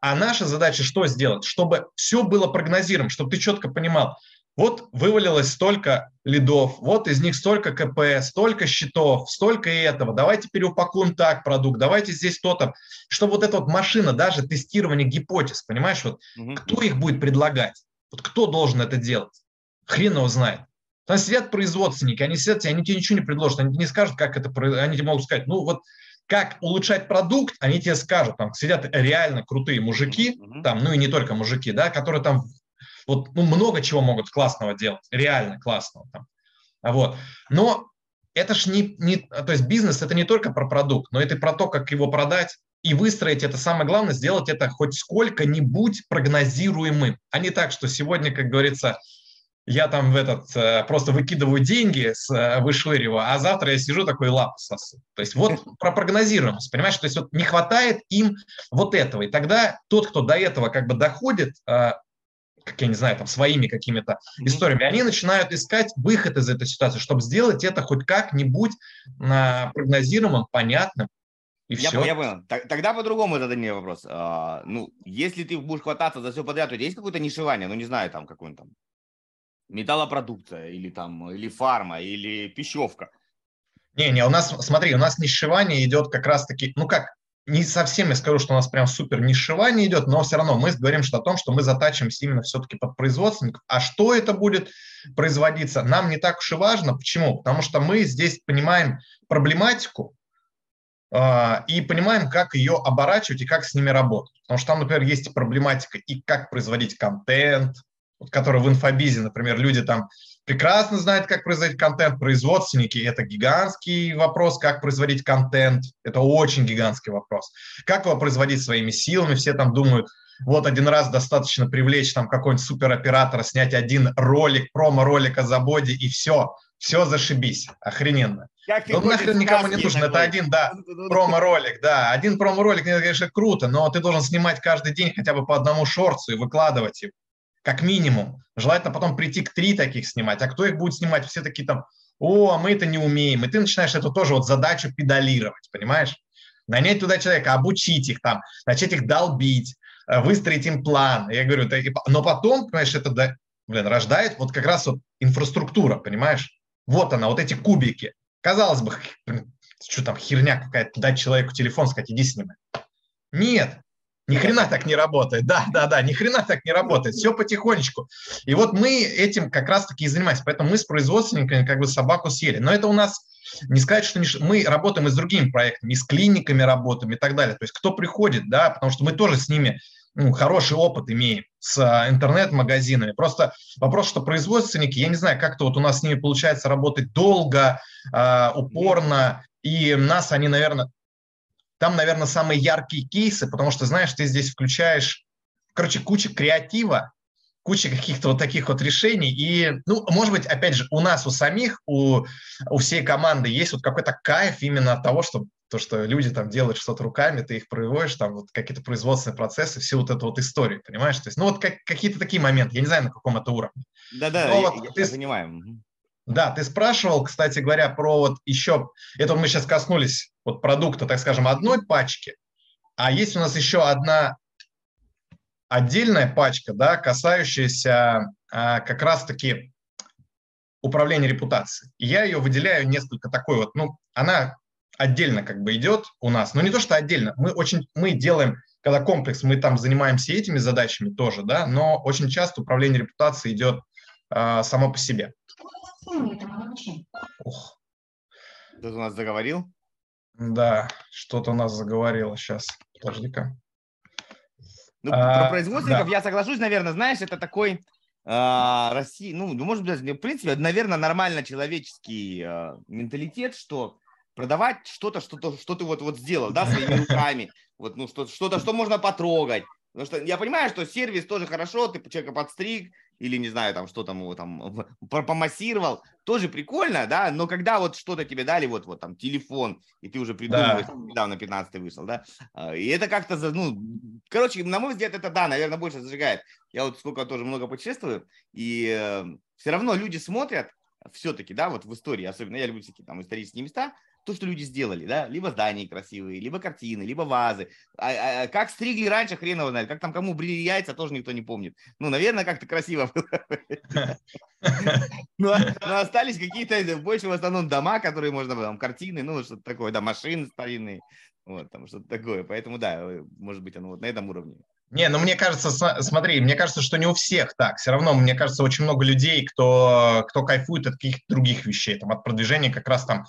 а наша задача что сделать? Чтобы все было прогнозируемо, чтобы ты четко понимал, Вот вывалилось столько лидов, вот из них столько КП, столько счетов, столько и этого. Давайте переупакуем так продукт, давайте здесь то-то. Чтобы вот эта вот машина, даже тестирование гипотез, понимаешь, вот угу. Кто их будет предлагать? Вот кто должен это делать? Хрен его знает. Там сидят производственники, они сидят, и они тебе ничего не предложат, они тебе не скажут, как это, они тебе могут сказать, ну вот, как улучшать продукт, они тебе скажут, там сидят реально крутые мужики, угу. Там, ну и не только мужики, да, которые там... Вот, ну, много чего могут классного делать, реально классного. Там. Вот. Но это ж не, не... То есть бизнес – это не только про продукт, но это и про то, как его продать и выстроить это. Самое главное – сделать это хоть сколько-нибудь прогнозируемым. А не так, что сегодня, как говорится, я там в этот, просто выкидываю деньги, вышвыриваю, а завтра я сижу такой лапу сосу. То есть вот про прогнозируемость, понимаешь? То есть вот не хватает им вот этого. И тогда тот, кто до этого как бы доходит, как я не знаю, там, своими какими-то mm-hmm. историями, они начинают искать выход из этой ситуации, чтобы сделать это хоть как-нибудь а, прогнозируемым, понятным, и я все. Понял, я понял. Тогда по-другому это мне вопрос. А, ну, если ты будешь хвататься за все подряд, то есть какое-то нишевание, ну, не знаю, там, какой-нибудь там металлопродукция, или там, или фарма, или пищевка. Не-не, у нас, смотри, у нас нишевание идет как раз-таки, ну, как, не совсем я скажу, что у нас прям супер нишевание идет, но все равно мы говорим что о том, что мы затачиваемся именно все-таки под производственников. А что это будет производиться, нам не так уж и важно. Почему? Потому что мы здесь понимаем проблематику э, и понимаем, как ее оборачивать и как с ними работать. Потому что там, например, есть проблематика и как производить контент, который в инфобизе, например, люди там прекрасно знают, как производить контент, производственники – это гигантский вопрос, как производить контент, это очень гигантский вопрос. Как его производить своими силами, все там думают, вот один раз достаточно привлечь там какого-нибудь супероператора, снять один ролик, промо-ролик о заводе и все, все зашибись, охрененно. Ну нахрен никому не нужен, это один, да, промо-ролик, да, один промо-ролик, конечно, круто, но ты должен снимать каждый день хотя бы по одному шортсу и выкладывать его. Как минимум. Желательно потом прийти к три таких снимать. А кто их будет снимать? Все такие там, о, а мы это не умеем. И ты начинаешь эту тоже вот задачу педалировать, понимаешь? Нанять туда человека, обучить их там, начать их долбить, выстроить им план. Я говорю, это... но потом, понимаешь, это, блин, рождает вот как раз вот инфраструктура, понимаешь? Вот она, вот эти кубики. Казалось бы, что там, херня какая-то, дать человеку телефон, сказать, иди снимай. Нет. Ни хрена так не работает, да, да, да, ни хрена так не работает, все потихонечку. И вот мы этим как раз-таки и занимаемся, поэтому мы с производственниками как бы собаку съели. Но это у нас, не сказать, что не... мы работаем и с другими проектами, и с клиниками работаем и так далее. То есть кто приходит, да, потому что мы тоже с ними ну, хороший опыт имеем, с интернет-магазинами. Просто вопрос, что производственники, я не знаю, как-то вот у нас с ними получается работать долго, э, упорно, и нас они, наверное... Там, наверное, самые яркие кейсы, потому что, знаешь, ты здесь включаешь, короче, куча креатива, куча каких-то вот таких вот решений. И, ну, может быть, опять же, у нас, у самих, у, у всей команды есть вот какой-то кайф именно от того, что, то, что люди там делают что-то руками, ты их проводишь, там вот какие-то производственные процессы, всю вот эту вот историю, понимаешь? То есть, ну, вот как, какие-то такие моменты, я не знаю, на каком это уровне. Да-да, я, вот, я, ты... я понимаю. Да, ты спрашивал, кстати говоря, про вот еще, это мы сейчас коснулись вот продукта, так скажем, одной пачки, а есть у нас еще одна отдельная пачка, да, касающаяся а, как раз-таки управления репутацией. И я ее выделяю несколько такой вот, ну, она отдельно как бы идет у нас, но не то, что отдельно, мы очень, мы делаем, когда комплекс, мы там занимаемся этими задачами тоже, да, но очень часто управление репутацией идет а, само по себе. Кто-то у нас заговорил? Да, что-то у нас заговорило сейчас. Подожди-ка. Ну, а, про производственников да. Я соглашусь, наверное, знаешь, это такой а, России, ну, может быть, в принципе, наверное, нормально человеческий а, менталитет, что продавать что-то, что-то, что ты вот, вот сделал, да, своими руками, вот, ну, что-то, что можно потрогать. Потому что я понимаю, что сервис тоже хорошо, ты человека подстриг, или, не знаю, там, что там его там помассировал, тоже прикольно, да, но когда вот что-то тебе дали, вот, вот там телефон, и ты уже придумываешь, да. Недавно пятнадцатый вышел, да, и это как-то, ну, короче, на мой взгляд, это, да, наверное, больше зажигает. Я вот сколько тоже много путешествую, и э, все равно люди смотрят все-таки, да, вот в истории, особенно я люблю всякие там исторические места, то, что люди сделали, да, либо здания красивые, либо картины, либо вазы. А, а, как стригли раньше, хрен его знает, как там кому брили яйца, тоже никто не помнит. Ну, наверное, как-то красиво было. Но остались какие-то, больше в основном дома, которые можно было, там, картины, ну, что-то такое, да, машины старинные, вот, там, что-то такое. Поэтому, да, может быть, оно вот на этом уровне. Не, ну мне кажется, смотри, мне кажется, что не у всех так. Все равно, мне кажется, очень много людей, кто, кто кайфует от каких-то других вещей, там, от продвижения как раз там.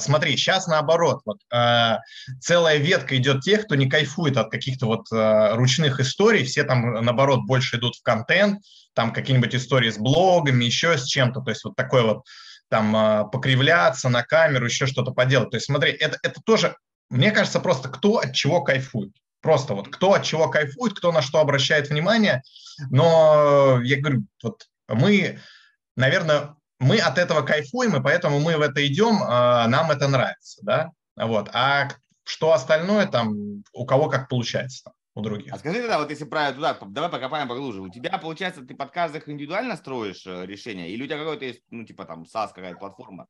Смотри, сейчас наоборот, вот, э, целая ветка идет тех, кто не кайфует от каких-то вот э, ручных историй, все там, наоборот, больше идут в контент, там какие-нибудь истории с блогами, еще с чем-то, то есть вот такой вот там э, покривляться на камеру, еще что-то поделать. То есть смотри, это, это тоже, мне кажется, просто кто от чего кайфует. Просто вот кто от чего кайфует, кто на что обращает внимание. Но я говорю, вот мы, наверное, мы от этого кайфуем, и поэтому мы в это идем, нам это нравится, да? Вот. А что остальное там, у кого как получается, там, у других. А скажи тогда, вот если правильно туда, давай покопаем поглубже. У тебя, получается, ты под каждых индивидуально строишь решение? Или у тебя какой-то есть, ну, типа там SaaS какая-то платформа?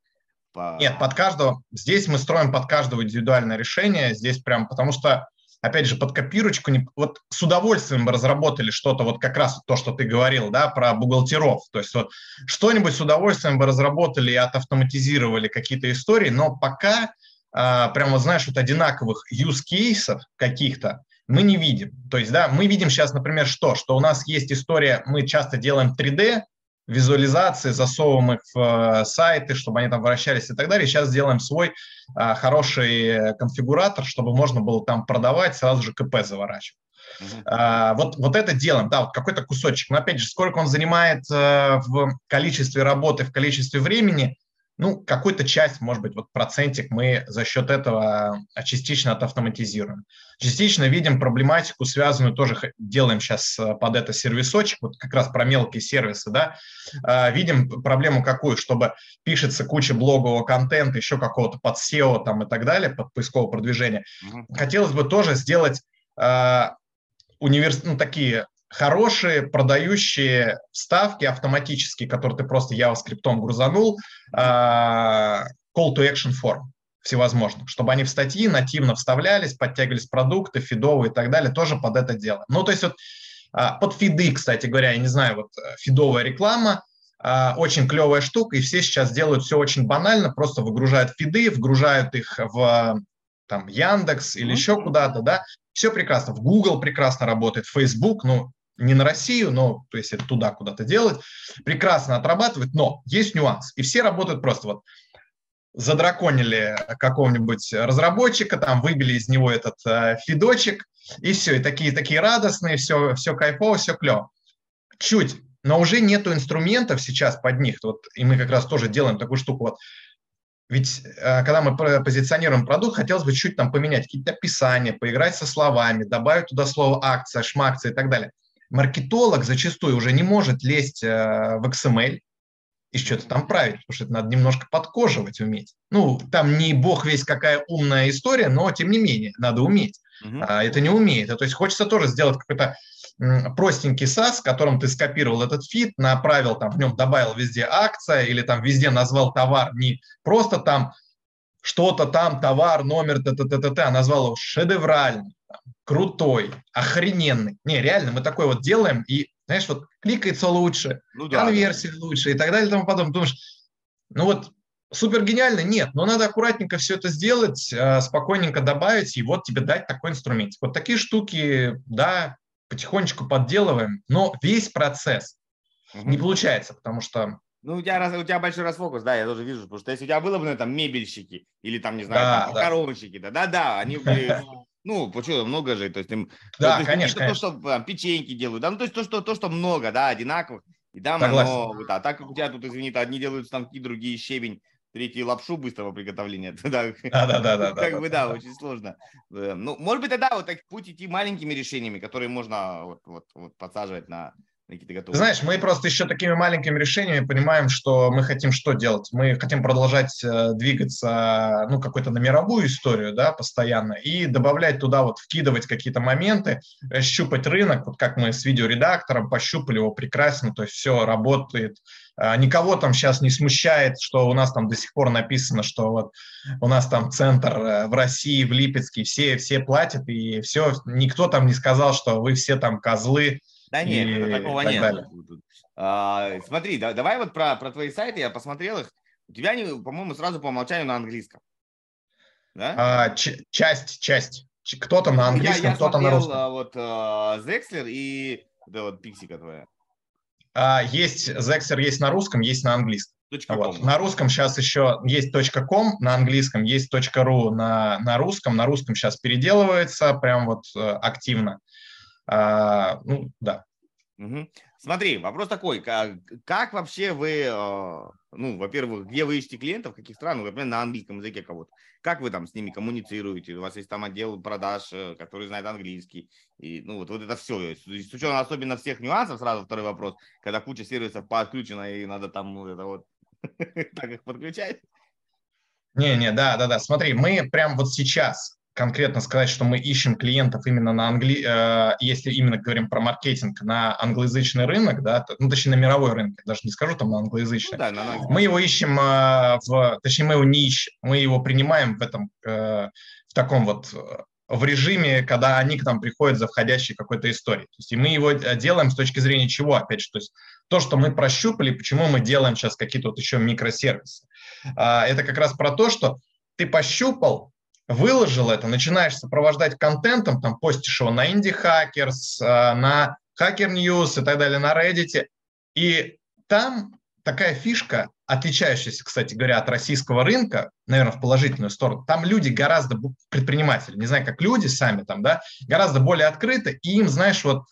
По... Нет, под каждого. Здесь мы строим под каждого индивидуальное решение. Здесь прям, потому что опять же, под копирочку, вот с удовольствием бы разработали что-то, вот как раз то, что ты говорил, да, про бухгалтеров. То есть вот что-нибудь с удовольствием бы разработали и отавтоматизировали какие-то истории, но пока э, прямо, знаешь, вот одинаковых юз-кейсов каких-то мы не видим. То есть, да, мы видим сейчас, например, что? Что у нас есть история, мы часто делаем три дэ-визуализации, засовываем их в э, сайты, чтобы они там вращались и так далее. Сейчас сделаем свой э, хороший конфигуратор, чтобы можно было там продавать, сразу же КП заворачивать. Mm-hmm. а, вот, вот это делаем, да, вот какой-то кусочек. Но опять же, сколько он занимает э, в количестве работы, в количестве времени, ну, какую-то часть, может быть, вот процентик мы за счет этого частично отавтоматизируем. Частично видим проблематику, связанную тоже делаем сейчас под это сервисочек, вот как раз про мелкие сервисы, да. Видим проблему какую, чтобы пишется куча блогового контента, еще какого-то под сео там и так далее, под поисковое продвижение. Хотелось бы тоже сделать э, универс... ну, такие... хорошие продающие вставки автоматические, которые ты просто JavaScript-ом грузанул, call-to-action форм всевозможных, чтобы они в статьи нативно вставлялись, подтягивались продукты, фидовые и так далее, тоже под это дело. Ну, то есть вот под фиды, кстати говоря, я не знаю, вот фидовая реклама, очень клевая штука, и все сейчас делают все очень банально, просто выгружают фиды, вгружают их в там, Яндекс или еще куда-то, да, все прекрасно. В Google прекрасно работает, в Facebook, ну, не на Россию, но, то есть, это туда куда-то делать, прекрасно отрабатывает, но есть нюанс. И все работают просто вот задраконили какого-нибудь разработчика, там, выбили из него этот э, фидочек, и все, и такие, такие радостные, все, все кайфово, все клево. Чуть, но уже нету инструментов сейчас под них, вот, и мы как раз тоже делаем такую штуку, вот. Ведь когда мы позиционируем продукт, хотелось бы чуть там поменять какие-то описания, поиграть со словами, добавить туда слово акция, шмакция и так далее. Маркетолог зачастую уже не может лезть в икс эм эль и что-то там править, потому что это надо немножко подкоживать уметь. Ну, там не бог весь какая умная история, но тем не менее надо уметь. Uh-huh. Это не умеет. То есть хочется тоже сделать какой-то простенький SaaS, в котором ты скопировал этот фид, направил там, в нем добавил везде акция или там везде назвал товар не просто там что-то там, товар, номер, т-т-т-т, а назвал его шедевральный, там, крутой, охрененный. Не, реально, мы такой вот делаем и, знаешь, вот кликается лучше, ну, да, конверсия да. лучше и так далее и тому подобное. Думаешь, ну вот супер гениально? Нет, но надо аккуратненько все это сделать, спокойненько добавить и вот тебе дать такой инструмент. Вот такие штуки, да, потихонечку подделываем, но весь процесс угу. не получается, потому что... Ну, у тебя, у тебя большой расфокус, да, я тоже вижу, потому что если у тебя было бы, ну, там, мебельщики или там, не знаю, да, коровщики, да, да-да, они были... Ну, почему много же, то есть... Им, да, то, конечно, то, конечно. То, что там, печеньки делают, да, ну, то есть то, что, то, что много, да, одинаковых, и да, много, да, так как у тебя тут, извини, одни делают станки, другие щебень, третьи лапшу быстрого приготовления, да, да, да, как бы, да, очень сложно. Ну, может быть, тогда вот так путь идти маленькими решениями, которые можно вот подсаживать на... какие-то готовые? Знаешь, мы просто еще такими маленькими решениями понимаем, что мы хотим что делать. Мы хотим продолжать двигаться, ну, какую-то на мировую историю, да, постоянно, и добавлять туда, вот, вкидывать какие-то моменты, щупать рынок, вот как мы с видеоредактором пощупали его прекрасно, то есть все работает. Никого там сейчас не смущает, что у нас там до сих пор написано, что вот у нас там центр в России, в Липецке, все, все платят, и все, никто там не сказал, что вы все там козлы. Да нет, и такого и так нет. Далее. А, смотри, да, давай вот про, про твои сайты, я посмотрел их. У тебя, по-моему, сразу по умолчанию на английском. Да? А, часть, часть. Кто-то на английском, кто-то на русском. Я смотрел вот Zexler и да, вот пиксика твоя. Uh, есть Zexler, есть на русском, есть на английском. Вот. На русском сейчас еще есть .com, на английском есть .ru на, на русском. На русском сейчас переделывается прям вот uh, активно. Uh, ну, да. Угу. Смотри, вопрос такой. Как, как вообще вы, э, ну, во-первых, где вы ищете клиентов, в каких странах, например, на английском языке кого-то? Как вы там с ними коммуницируете? У вас есть там отдел продаж, который знает английский. И, ну, вот, вот это все. С учетом особенно всех нюансов, сразу второй вопрос, когда куча сервисов подключена и надо там вот это вот так их подключать. Не-не, да-да-да. Смотри, мы прям вот сейчас... конкретно сказать, что мы ищем клиентов именно на англи... Э, если именно говорим про маркетинг, на англоязычный рынок, да, то, ну, точнее, на мировой рынок, я даже не скажу там на англоязычный. Ну, да, на англоязычный. Мы его ищем, э, в... точнее, мы его не ищем, мы его принимаем в этом, э, в таком вот, в режиме, когда они к нам приходят за входящей какой-то историей. То есть, и мы его делаем с точки зрения чего, опять же, то есть, то, что мы прощупали, почему мы делаем сейчас какие-то вот еще микросервисы. Э, это как раз про то, что ты пощупал, выложил это, начинаешь сопровождать контентом, там постишь его на Indie Hackers, на Hacker News и так далее, на Reddit. И там такая фишка, отличающаяся, кстати говоря, от российского рынка, наверное, в положительную сторону, там люди гораздо, предприниматели, не знаю, как люди сами там, да, гораздо более открыты, и им, знаешь, вот,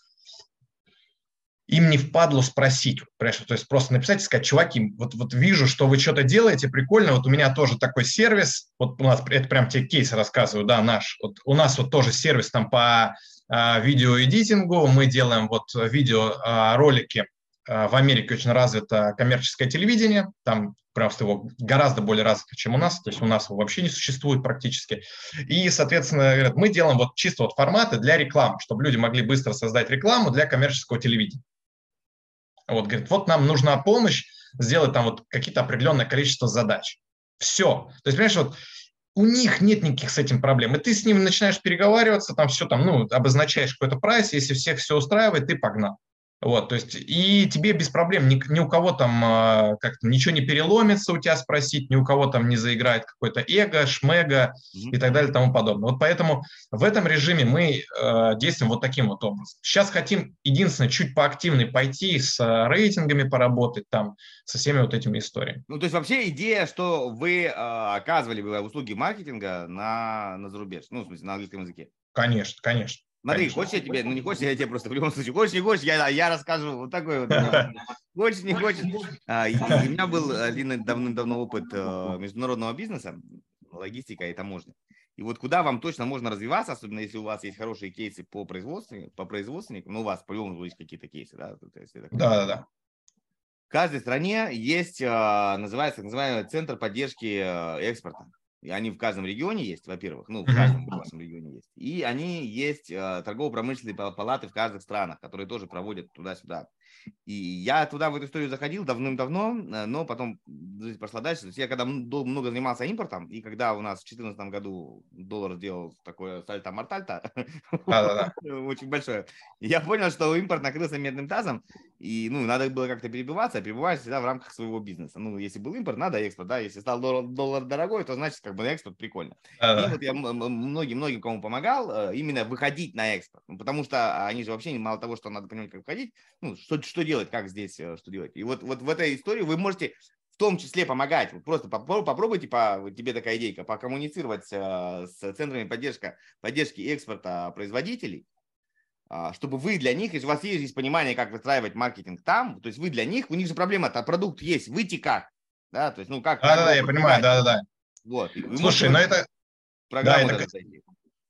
им не впадло спросить, то есть просто написать и сказать: чуваки, вот, вот вижу, что вы что-то делаете, прикольно, вот у меня тоже такой сервис, вот у нас, это прям тебе кейс рассказываю, да, наш, вот у нас вот тоже сервис там по а, видеоэдитингу, мы делаем вот видеоролики, а, а, в Америке очень развито коммерческое телевидение, там просто его гораздо более развито, чем у нас, то есть у нас его вообще не существует практически, и, соответственно, говорят, мы делаем вот чисто вот форматы для рекламы, чтобы люди могли быстро создать рекламу для коммерческого телевидения. Вот, говорит, вот нам нужна помощь сделать там вот какие-то определенное количество задач. Все. То есть, понимаешь, вот у них нет никаких с этим проблем. И ты с ними начинаешь переговариваться, там все там, ну, обозначаешь какой-то прайс, если всех все устраивает, ты погнал. Вот, то есть, и тебе без проблем, ни, ни у кого там как-то ничего не переломится у тебя спросить, ни у кого там не заиграет какое-то эго, шмега и так далее, тому подобное. Вот поэтому в этом режиме мы э, действуем вот таким вот образом. Сейчас хотим, единственное, чуть поактивнее пойти с рейтингами поработать там, со всеми вот этими историями. Ну, то есть, вообще идея, что вы э, оказывали бы услуги маркетинга на, на зарубеж, ну, в смысле, на английском языке. Конечно, конечно. Смотри, конечно. Хочешь я тебе, ну не хочешь, я тебе просто в любом случае, хочешь, не хочешь, я, я расскажу вот такой вот, хочешь, не хочешь. А, и, и у меня был один давным-давно опыт э, международного бизнеса, логистика и таможня. И вот куда вам точно можно развиваться, особенно если у вас есть хорошие кейсы по производству, по производственникам, ну у вас по-любому есть какие-то кейсы, да? Да-да-да. В каждой стране есть, э, называется, называемый центр поддержки э, экспорта. И они в каждом регионе есть, во-первых, ну, в каждом вашем регионе есть. И они есть э, торгово-промышленные палаты в каждых странах, которые тоже проводят туда-сюда. И я туда в эту историю заходил давным-давно, но потом жизнь пошла дальше. То есть я когда много занимался импортом, и когда у нас в две тысячи четырнадцатом году доллар сделал такое сальто-мортальто, очень большое, я понял, что импорт накрылся медным тазом, и ну надо было как-то перебиваться, а перебиваешься всегда в рамках своего бизнеса. Ну, если был импорт, надо экспорт, да, если стал доллар дорогой, то значит, как бы экспорт прикольно. И вот я многим-многим кому помогал именно выходить на экспорт, потому что они же вообще мало того, что надо понимать, как выходить, ну, что что делать, как здесь, что делать. И вот, вот в этой истории вы можете в том числе помогать. Вот просто попро- попробуйте, по, вот тебе такая идейка, покоммуницировать э, с центрами поддержка, поддержки экспорта производителей, э, чтобы вы для них, если у вас есть понимание, как выстраивать маркетинг там, то есть вы для них, у них же проблема-то, продукт есть, выйти как. Да, то есть, ну как. Да-да-да, я понимаю, да-да-да. Вот. Слушай, но это... Программу да, это...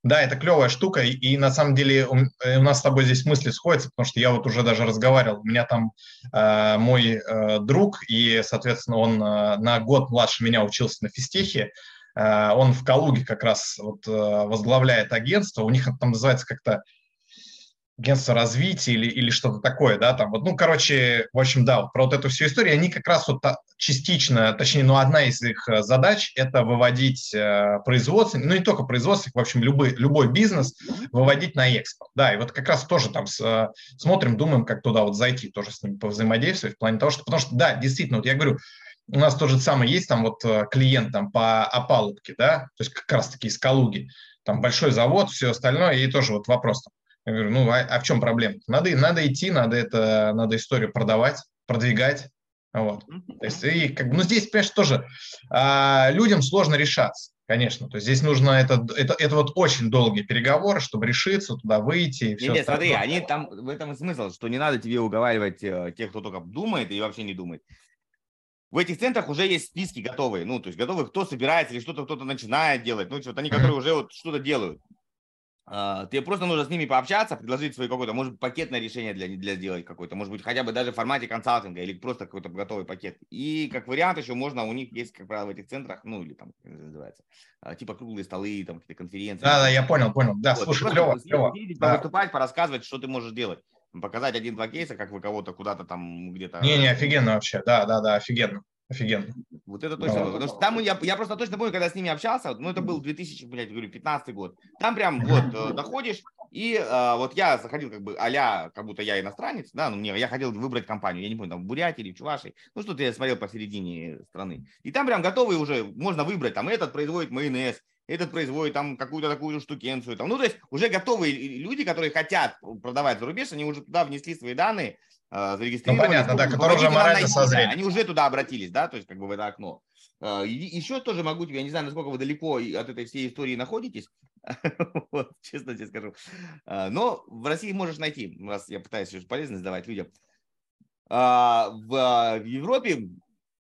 Да, это клевая штука, и, и на самом деле у, у нас с тобой здесь мысли сходятся, потому что я вот уже даже разговаривал, у меня там э, мой э, друг, и, соответственно, он э, на год младше меня учился на физтехе, э, он в Калуге как раз вот, э, возглавляет агентство, у них это там называется как-то агентство развития или, или что-то такое, да, там вот, ну, короче, в общем, да, вот про вот эту всю историю, они как раз вот частично, точнее, ну, одна из их задач – это выводить э, производство, ну, не только производство, в общем, любой, любой бизнес выводить на экспорт, да, и вот как раз тоже там с, э, смотрим, думаем, как туда вот зайти, тоже с ними повзаимодействовать в плане того, что, потому что, да, действительно, вот я говорю, у нас то же самое есть, там вот клиент там по опалубке, да, то есть как раз-таки из Калуги, там большой завод, все остальное, и тоже вот вопрос там. Я говорю, ну, а, а в чем проблема? Надо, надо идти, надо, это, надо историю продавать, продвигать. Вот. То есть, и как бы, ну, здесь, конечно, тоже а, людям сложно решаться, конечно. То есть здесь нужно, это, это, это вот очень долгие переговоры, чтобы решиться, туда выйти. И нет, все нет, смотри, они там, в этом и смысл, что не надо тебе уговаривать тех, кто только думает и вообще не думает. В этих центрах уже есть списки готовые, ну, то есть готовые, кто собирается или что-то кто-то начинает делать, ну, вот они, которые уже вот что-то делают. Тебе просто нужно с ними пообщаться, предложить свое какое-то, может быть, пакетное решение для, для сделать какое-то, может быть, хотя бы даже в формате консалтинга или просто какой-то готовый пакет. И как вариант еще можно, у них есть, как правило, в этих центрах, ну, или там, как это называется, типа круглые столы, там, какие-то конференции. Да-да, я понял, понял. Да, вот. Слушай, клево, клево. Да. Выступать, порассказывать, что ты можешь делать. Показать один-два кейса, как вы кого-то куда-то там где-то… Не-не, офигенно вообще, да-да-да, офигенно. Офигенно. Вот это точно. Потому что там я, я просто точно помню, когда с ними общался, вот, ну, это был две тысячи пятнадцатый год. Там прям вот доходишь, и э, вот я заходил как бы а-ля, как будто я иностранец, да, но мне, я хотел выбрать компанию, я не помню, там в Бурятии или в Чувашии, ну, что-то я смотрел посередине страны. И там прям готовые уже, можно выбрать, там, этот производит майонез, этот производит там какую-то такую штукенцию, там, ну, то есть уже готовые люди, которые хотят продавать за рубеж, они уже туда внесли свои данные, зарегистрированы. Ну, понятно, да, которые уже морально созрели. Они уже туда обратились, да, то есть как бы в это окно. И еще тоже могу тебе, я не знаю, насколько вы далеко от этой всей истории находитесь, вот, честно тебе скажу, но в России можешь найти, раз я пытаюсь уже полезность давать людям. В Европе,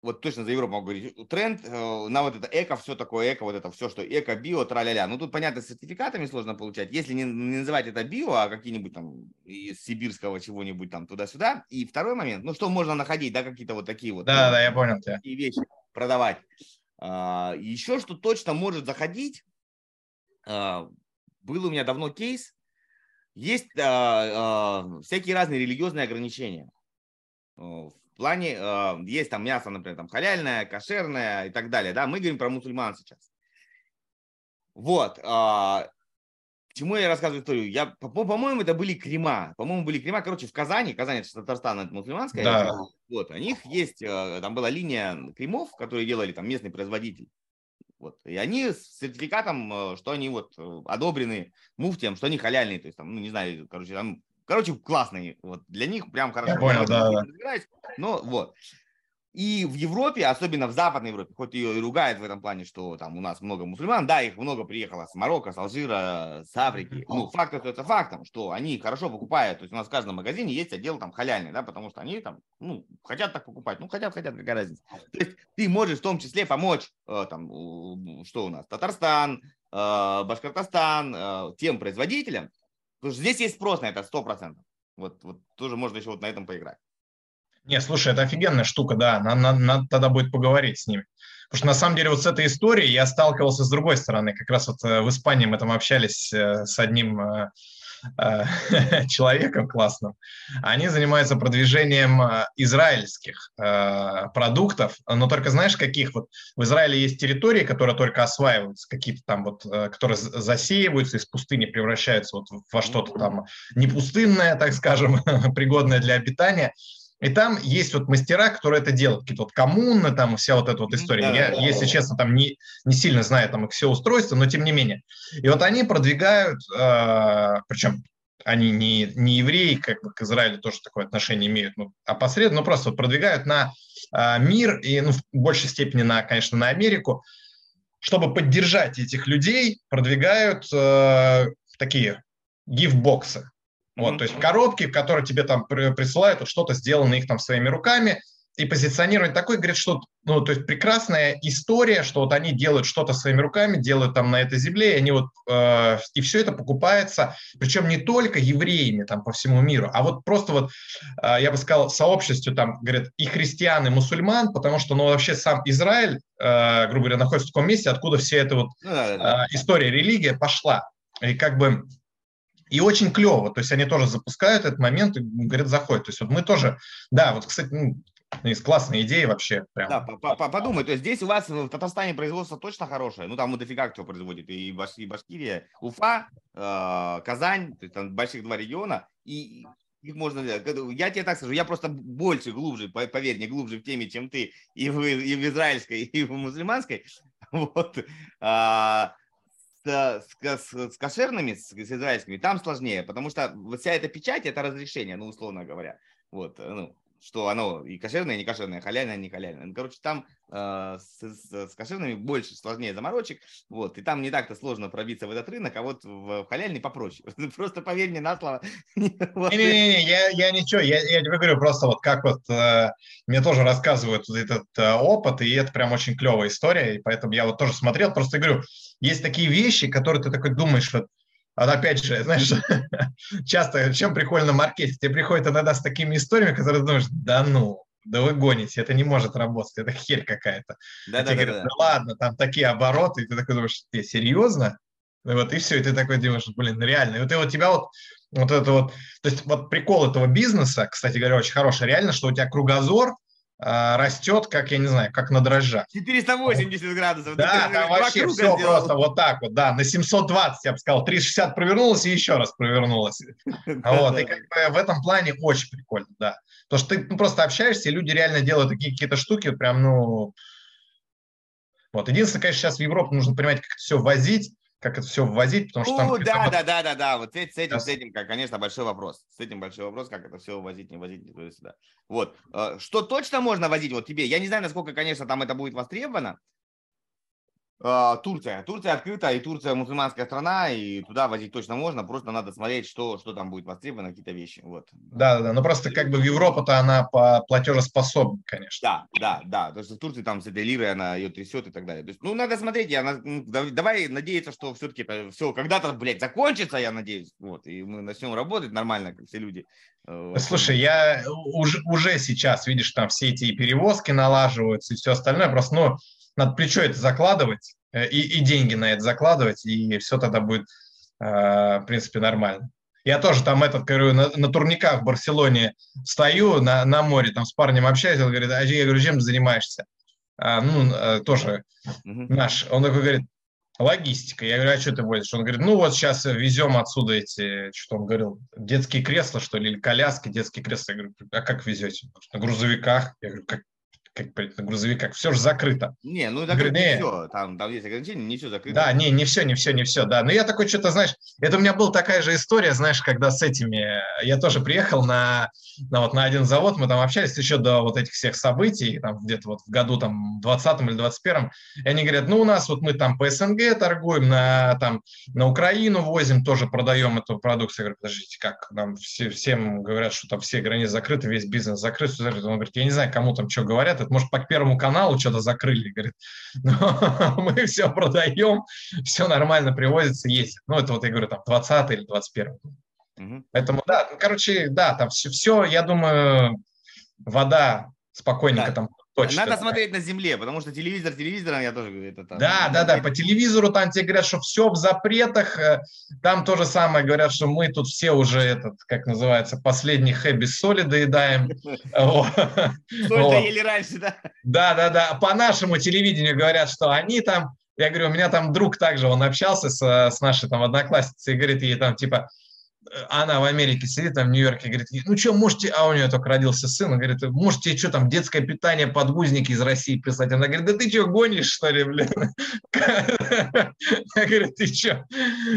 вот точно за Европу могу говорить, тренд на вот это эко, все такое эко, вот это все, что эко, био, тра-ля-ля. Ну, тут, понятно, с сертификатами сложно получать. Если не, не называть это био, а какие-нибудь там из сибирского чего-нибудь там туда-сюда. И второй момент, ну, что можно находить, да, какие-то вот такие вот. Да, ну, да, я понял тебя. Такие вещи продавать. А, еще что точно может заходить. А, был у меня давно кейс. Есть а, а, всякие разные религиозные ограничения. В плане, э, есть там мясо, например, там халяльное, кошерное и так далее, да, мы говорим про мусульман сейчас. Вот, э, к чему я рассказываю историю, я, по-моему, это были крема, по-моему, были крема, короче, в Казани, Казань, это Татарстан, это мусульманская, да. Вот, у них есть, э, там была линия кремов, которые делали там местный производитель, вот, и они с сертификатом, что они вот одобрены муфтием, что они халяльные, то есть там, ну, не знаю, короче, там, Короче, классный. Вот для них прям хорошо. Я понял, да, да. Но вот. И в Европе, особенно в Западной Европе, хоть ее и ругают в этом плане, что там у нас много мусульман, да, их много приехало с Марокко, с Алжира, с Африки. Ну, факт остается фактом, что они хорошо покупают. То есть у нас в каждом магазине есть отдел там халяльный, да, потому что они там, ну, хотят так покупать. Ну, хотят, хотят, какая разница. То есть ты можешь в том числе помочь, э, там, э, что у нас, Татарстан, э, Башкортостан, э, тем производителям. Потому что здесь есть спрос на это сто процентов. Вот, вот тоже можно еще вот на этом поиграть. Не, слушай, это офигенная штука, да. Надо, надо, надо тогда будет поговорить с ними. Потому что на самом деле вот с этой историей я сталкивался с другой стороны. Как раз вот в Испании мы там общались с одним человеком классным. Они занимаются продвижением израильских продуктов, но только знаешь, каких вот в Израиле есть территории, которые только осваиваются, какие-то там вот, которые засеиваются, из пустыни превращаются вот во что-то там не пустынное, так скажем, пригодное для обитания. И там есть вот мастера, которые это делают, какие-то вот коммуны, там вся вот эта вот история. Да, я, да, если да. честно, там не, не сильно знаю там их все устройства, но тем не менее. И вот они продвигают, э, причем они не, не евреи, как бы к Израилю тоже такое отношение имеют, ну, опосредованно, но просто вот продвигают на э, мир и, ну, в большей степени, на, конечно, на Америку. Чтобы поддержать этих людей, продвигают э, такие гифт-боксы. Вот, то есть коробки, в которые тебе там присылают вот что-то сделанное их там своими руками, и позиционировать такой, говорит, что ну, то есть прекрасная история, что вот они делают что-то своими руками, делают там на этой земле, и, они вот, э, и все это покупается, причем не только евреями там по всему миру, а вот просто вот, э, я бы сказал, сообществу там, говорят, и христиан, и мусульман, потому что ну, вообще сам Израиль, э, грубо говоря, находится в таком месте, откуда вся эта вот э, история, религия пошла. И как бы... И очень клево, то есть они тоже запускают этот момент и, говорят, заходят. То есть вот мы тоже, да, вот, кстати, ну, есть классные идеи вообще. Прям. Да, подумай, то есть здесь у вас в Татарстане производство точно хорошее, ну там мы дофига кто производит, и Башкирия, Уфа, Казань, то есть там больших два региона, и их можно, я тебе так скажу, я просто больше, глубже, поверь, не глубже в теме, чем ты, и в, и в израильской, и в мусульманской, вот, С, с, с кошерными, с, с израильскими, там сложнее, потому что вся эта печать – это разрешение, ну, условно говоря. Вот, ну, что оно и кошерное, и не кошерное, халяльное, и не халяльное. Ну, короче, там э, с, с, с кошерными больше, сложнее заморочек, вот, и там не так-то сложно пробиться в этот рынок, а вот в, в халяльный попроще. Просто поверь мне на слово. Не-не-не, я, я ничего, я, я тебе говорю просто вот как вот, э, мне тоже рассказывают этот э, опыт, и это прям очень клевая история, и поэтому я вот тоже смотрел, просто говорю, есть такие вещи, которые ты такой думаешь, вот, вот опять же, знаешь, часто, чем прикольно маркетинг, тебе приходят иногда с такими историями, которые думаешь, да ну, да вы гоните, это не может работать, это херь какая-то. Да, а да, тебе да, говорят, да. да ладно, там такие обороты, и ты такой думаешь, ты серьезно? И вот и все, и ты такой думаешь, блин, реально. И вот и у тебя вот, вот это вот, то есть вот прикол этого бизнеса, кстати говоря, очень хороший, реально, что у тебя кругозор, растет, как, я не знаю, как на дрожжах. четыреста восемьдесят градусов. Да, там вообще все просто вот так вот, да, на семьсот двадцать, я бы сказал, триста шестьдесят провернулось и еще раз провернулось. Вот, и как бы в этом плане очень прикольно, да. Потому что ты просто общаешься, и люди реально делают такие какие-то штуки, прям, ну... Вот, единственное, конечно, сейчас в Европу нужно понимать, как это все возить, как это все ввозить, потому что там... Да, да, да, да, да, вот с этим, с этим, конечно, большой вопрос. С этим большой вопрос, как это все возить, не возить, не возить, да. Вот, что точно можно возить, вот тебе, я не знаю, насколько, конечно, там это будет востребовано. Турция, Турция открыта, и Турция мусульманская страна, и туда возить точно можно, просто надо смотреть, что, что там будет востребовано, какие-то вещи, вот. Да, да, да, но просто как бы в Европу-то она по платежеспособна, конечно. Да, да, да, то есть в Турции там с этой лирой она ее трясет и так далее. То есть, ну, надо смотреть, я, давай надеяться, что все-таки все когда-то, блядь, закончится, я надеюсь, вот, и мы начнем работать нормально, как все люди. Слушай, я уже, уже сейчас, видишь, там все эти перевозки налаживаются и все остальное, просто, ну, надо плечо это закладывать, и, и деньги на это закладывать, и все тогда будет, э, в принципе, нормально. Я тоже там, этот, говорю, на, на турниках в Барселоне стою, на, на море, там с парнем общаюсь, он говорит, а я говорю, чем ты занимаешься? А, ну, э, тоже mm-hmm. наш. Он такой говорит, логистика. Я говорю, а что ты возишь? Он говорит, ну вот сейчас везем отсюда эти, что он говорил, детские кресла, что ли, или коляски, детские кресла. Я говорю, а как везете? На грузовиках. Я говорю, как? Как на грузовиках, все же закрыто. Не, ну закрыто не, не все, там, там есть ограничения, не все закрыто. Да, не, не все, не все, не все, да. Но я такой что-то, знаешь, это у меня была такая же история, знаешь, когда с этими, я тоже приехал на, на, вот, на один завод, мы там общались еще до вот этих всех событий, там где-то вот в году там двадцатом или двадцать первом, и они говорят, ну у нас вот мы там по СНГ торгуем, на, там, на Украину возим, тоже продаем эту продукцию. Я говорю, подождите, как, нам все, всем говорят, что там все границы закрыты, весь бизнес закрыт, все закрыто. Он говорит, я не знаю, кому там что говорят, может, по Первому каналу что-то закрыли, говорит, но мы все продаем, все нормально привозится, ездит. Ну, это вот я говорю, там, двадцатый или двадцать первый. Угу. Поэтому, да, ну, короче, да, там все, все, я думаю, вода спокойненько да. там точно. Надо смотреть на земле, потому что телевизор телевизором, я тоже говорю, это там. Да, да, да, по телевизору там тебе говорят, что все в запретах, там то же самое говорят, что мы тут все уже, этот, как называется, последний хэби соли доедаем. Соль-то ели раньше, да? Да, да, да, по нашему телевидению говорят, что они там, я говорю, у меня там друг также, он общался с нашей там одноклассницей и говорит ей там типа, она в Америке сидит, там в Нью-Йорке, говорит, ну что, можете, а у нее только родился сын, он говорит, можете, что там, детское питание, подгузники из России писать? Она говорит, да ты что, гонишь, что ли, блин? Я говорю, ты что?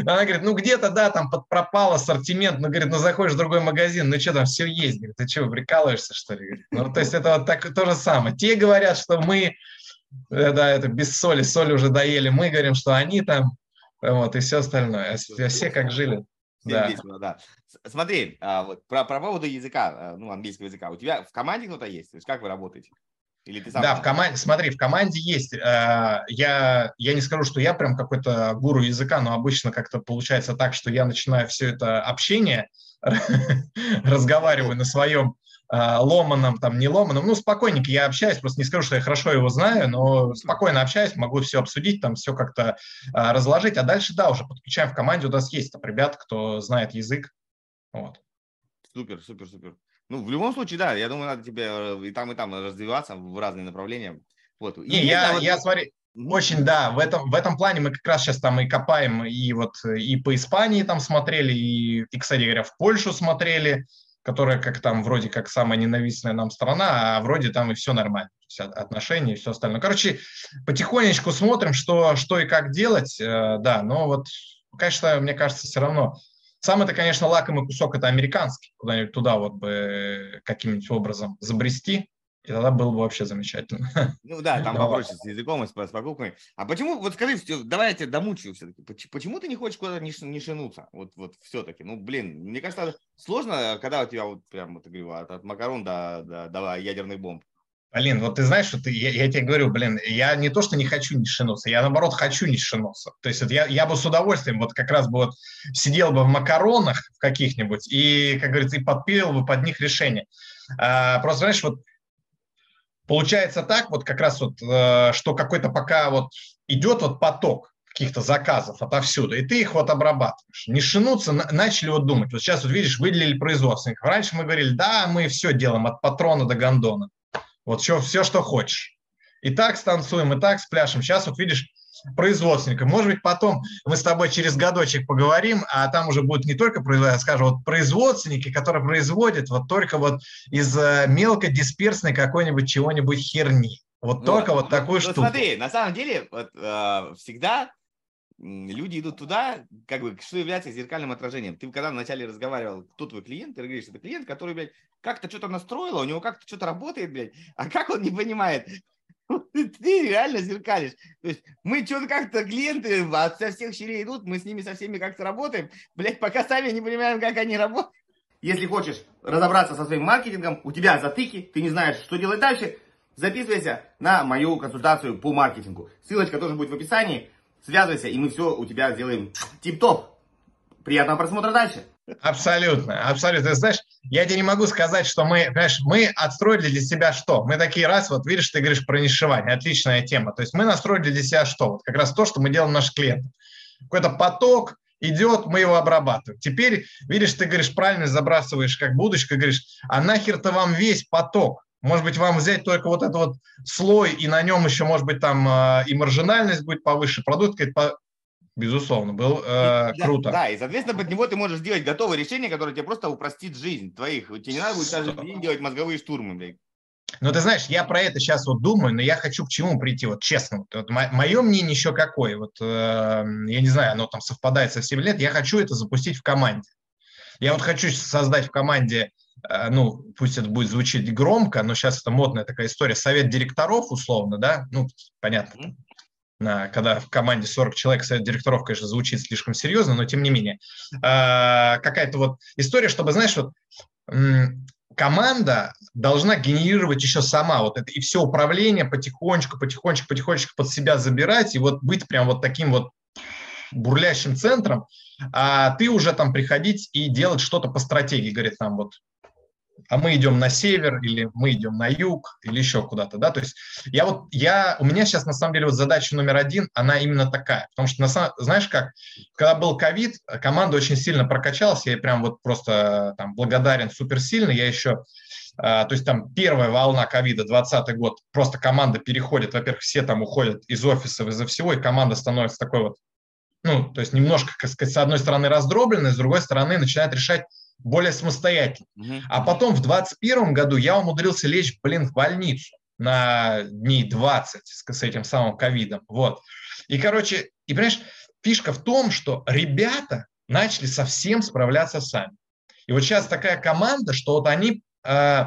Она говорит, ну где-то, да, там пропал ассортимент, ну, говорит, ну заходишь в другой магазин, ну что там, все есть, говорит, ты что, прикалываешься, что ли? Ну, то есть это вот так, то же самое. Те говорят, что мы, да, это без соли, соль уже доели, мы говорим, что они там, вот, и все остальное. Все как жили. Да. Да. Смотри, а, вот, про, про поводу языка, ну, английского языка. У тебя в команде кто-то есть? То есть как вы работаете? Или ты сам? Да, в команде, смотри, в команде есть. Э, я, я не скажу, что я прям какой-то гуру языка, но обычно как-то получается так, что я начинаю все это общение, разговариваю на своем э, ломаном, там, не ломаном. Ну, спокойненько я общаюсь, просто не скажу, что я хорошо его знаю, но спокойно общаюсь, могу все обсудить, там, все как-то э, разложить. А дальше, да, уже подключаем в команде, у нас есть там ребята, кто знает язык. Вот. Супер, супер, супер. Ну, в любом случае, да, я думаю, надо тебе и там, и там развиваться в разные направления. Вот. И Не, я, вот... я смотри, очень, да, в этом, в этом плане мы как раз сейчас там и копаем, и вот и по Испании там смотрели, и, и кстати говоря, в Польшу смотрели, которая как там вроде как самая ненавистная нам страна, а вроде там и все нормально, все отношения и все остальное. Короче, потихонечку смотрим, что, что и как делать, э, да, но вот, конечно, мне кажется, все равно... Самый-то, конечно, лакомый кусок – это американский. Куда-нибудь туда вот бы каким-нибудь образом забрести, и тогда было бы вообще замечательно. Ну да, там попроще с языком и с покупками. А почему, вот скажи, давай я тебя домучаю все-таки, почему ты не хочешь куда-то не шинуться? Вот, вот все-таки, ну блин, мне кажется, сложно, когда у тебя вот прям, вот, говорю, от, от макарон до, до, до ядерных бомб. Блин, вот ты знаешь, что ты, я, я тебе говорю, блин, я не то, что не хочу не шинуться, я, наоборот, хочу не шинуться. То есть вот, я, я бы с удовольствием вот как раз бы вот сидел бы в макаронах каких-нибудь и, как говорится, и подпилил бы под них решение. А, просто, знаешь, вот получается так, вот как раз вот, что какой-то пока вот идет вот поток каких-то заказов отовсюду, и ты их вот обрабатываешь. Не шинуться, начали вот думать. Вот сейчас вот, видишь, выделили производственников. Раньше мы говорили, да, мы все делаем от патрона до гондона. Вот все, все, что хочешь. И так станцуем, и так спляшем. Сейчас вот видишь производственника. Может быть, потом мы с тобой через годочек поговорим, а там уже будут не только производители, скажем, вот производственники, которые производят вот только вот из мелкодисперсной какой-нибудь чего-нибудь херни. Вот ну, только вот такую ну, штуку. Смотри, на самом деле вот, э, всегда люди идут туда, как бы, что является зеркальным отражением. Ты когда вначале разговаривал, кто твой клиент, ты говоришь, это клиент, который, блядь, как-то что-то настроило, у него как-то что-то работает, блядь, а как он не понимает? Ты реально зеркалишь. То есть мы что-то как-то, клиенты со всех щелей идут, мы с ними со всеми как-то работаем, блядь, пока сами не понимаем, как они работают. Если хочешь разобраться со своим маркетингом, у тебя затыки, ты не знаешь, что делать дальше, записывайся на мою консультацию по маркетингу. Ссылочка тоже будет в описании. Связывайся, и мы все у тебя сделаем тип-топ. Приятного просмотра дальше. Абсолютно, абсолютно. Ты знаешь, я тебе не могу сказать, что мы, понимаешь, мы отстроили для себя что? Мы такие раз, вот видишь, ты говоришь про нишевание, отличная тема. То есть мы настроили для себя что? Вот как раз то, что мы делаем наш клиент. Какой-то поток идет, мы его обрабатываем. Теперь, видишь, ты говоришь, правильно забрасываешь как будочка, говоришь, а нахер-то вам весь поток? Может быть, вам взять только вот этот вот слой, и на нем еще, может быть, там э, и маржинальность будет повыше, продукт, по... безусловно, был э, и, круто. Да, да, и, соответственно, под него ты можешь делать готовое решение, которое тебе просто упростит жизнь твоих. Тебе не надо будет каждый день делать мозговые штурмы, блядь. Ну, ты знаешь, я про это сейчас вот думаю, но я хочу к чему прийти, вот честно. Вот, мое мнение еще какое, вот э, я не знаю, оно там совпадает со всеми лет, я хочу это запустить в команде. Я вот хочу создать в команде... ну, пусть это будет звучать громко, но сейчас это модная такая история, совет директоров, условно, да, ну, понятно, mm-hmm. когда в команде сорок человек, совет директоров, конечно, звучит слишком серьезно, но тем не менее. А, какая-то вот история, чтобы, знаешь, вот м- команда должна генерировать еще сама вот это, и все управление потихонечку, потихонечку, потихонечку под себя забирать, и вот быть прям вот таким вот бурлящим центром, а ты уже там приходить и делать что-то по стратегии, говорит нам вот, а мы идем на север, или мы идем на юг, или еще куда-то, да, то есть я вот, я, у меня сейчас, на самом деле, вот задача номер один, она именно такая, потому что, на, знаешь как, когда был ковид, команда очень сильно прокачалась, я прям вот просто там благодарен супер сильно, я еще, э, то есть там первая волна ковида, двадцатый год, просто команда переходит, во-первых, все там уходят из офисов, из-за всего, и команда становится такой вот, ну, то есть немножко, как сказать, с одной стороны раздробленной, с другой стороны начинает решать более самостоятельно. Mm-hmm. А потом в двадцать первом году я умудрился лечь, блин, в больницу на дней двадцать с, с этим самым ковидом. Вот. И, короче, и, понимаешь, фишка в том, что ребята начали совсем справляться сами. И вот сейчас такая команда, что вот они э,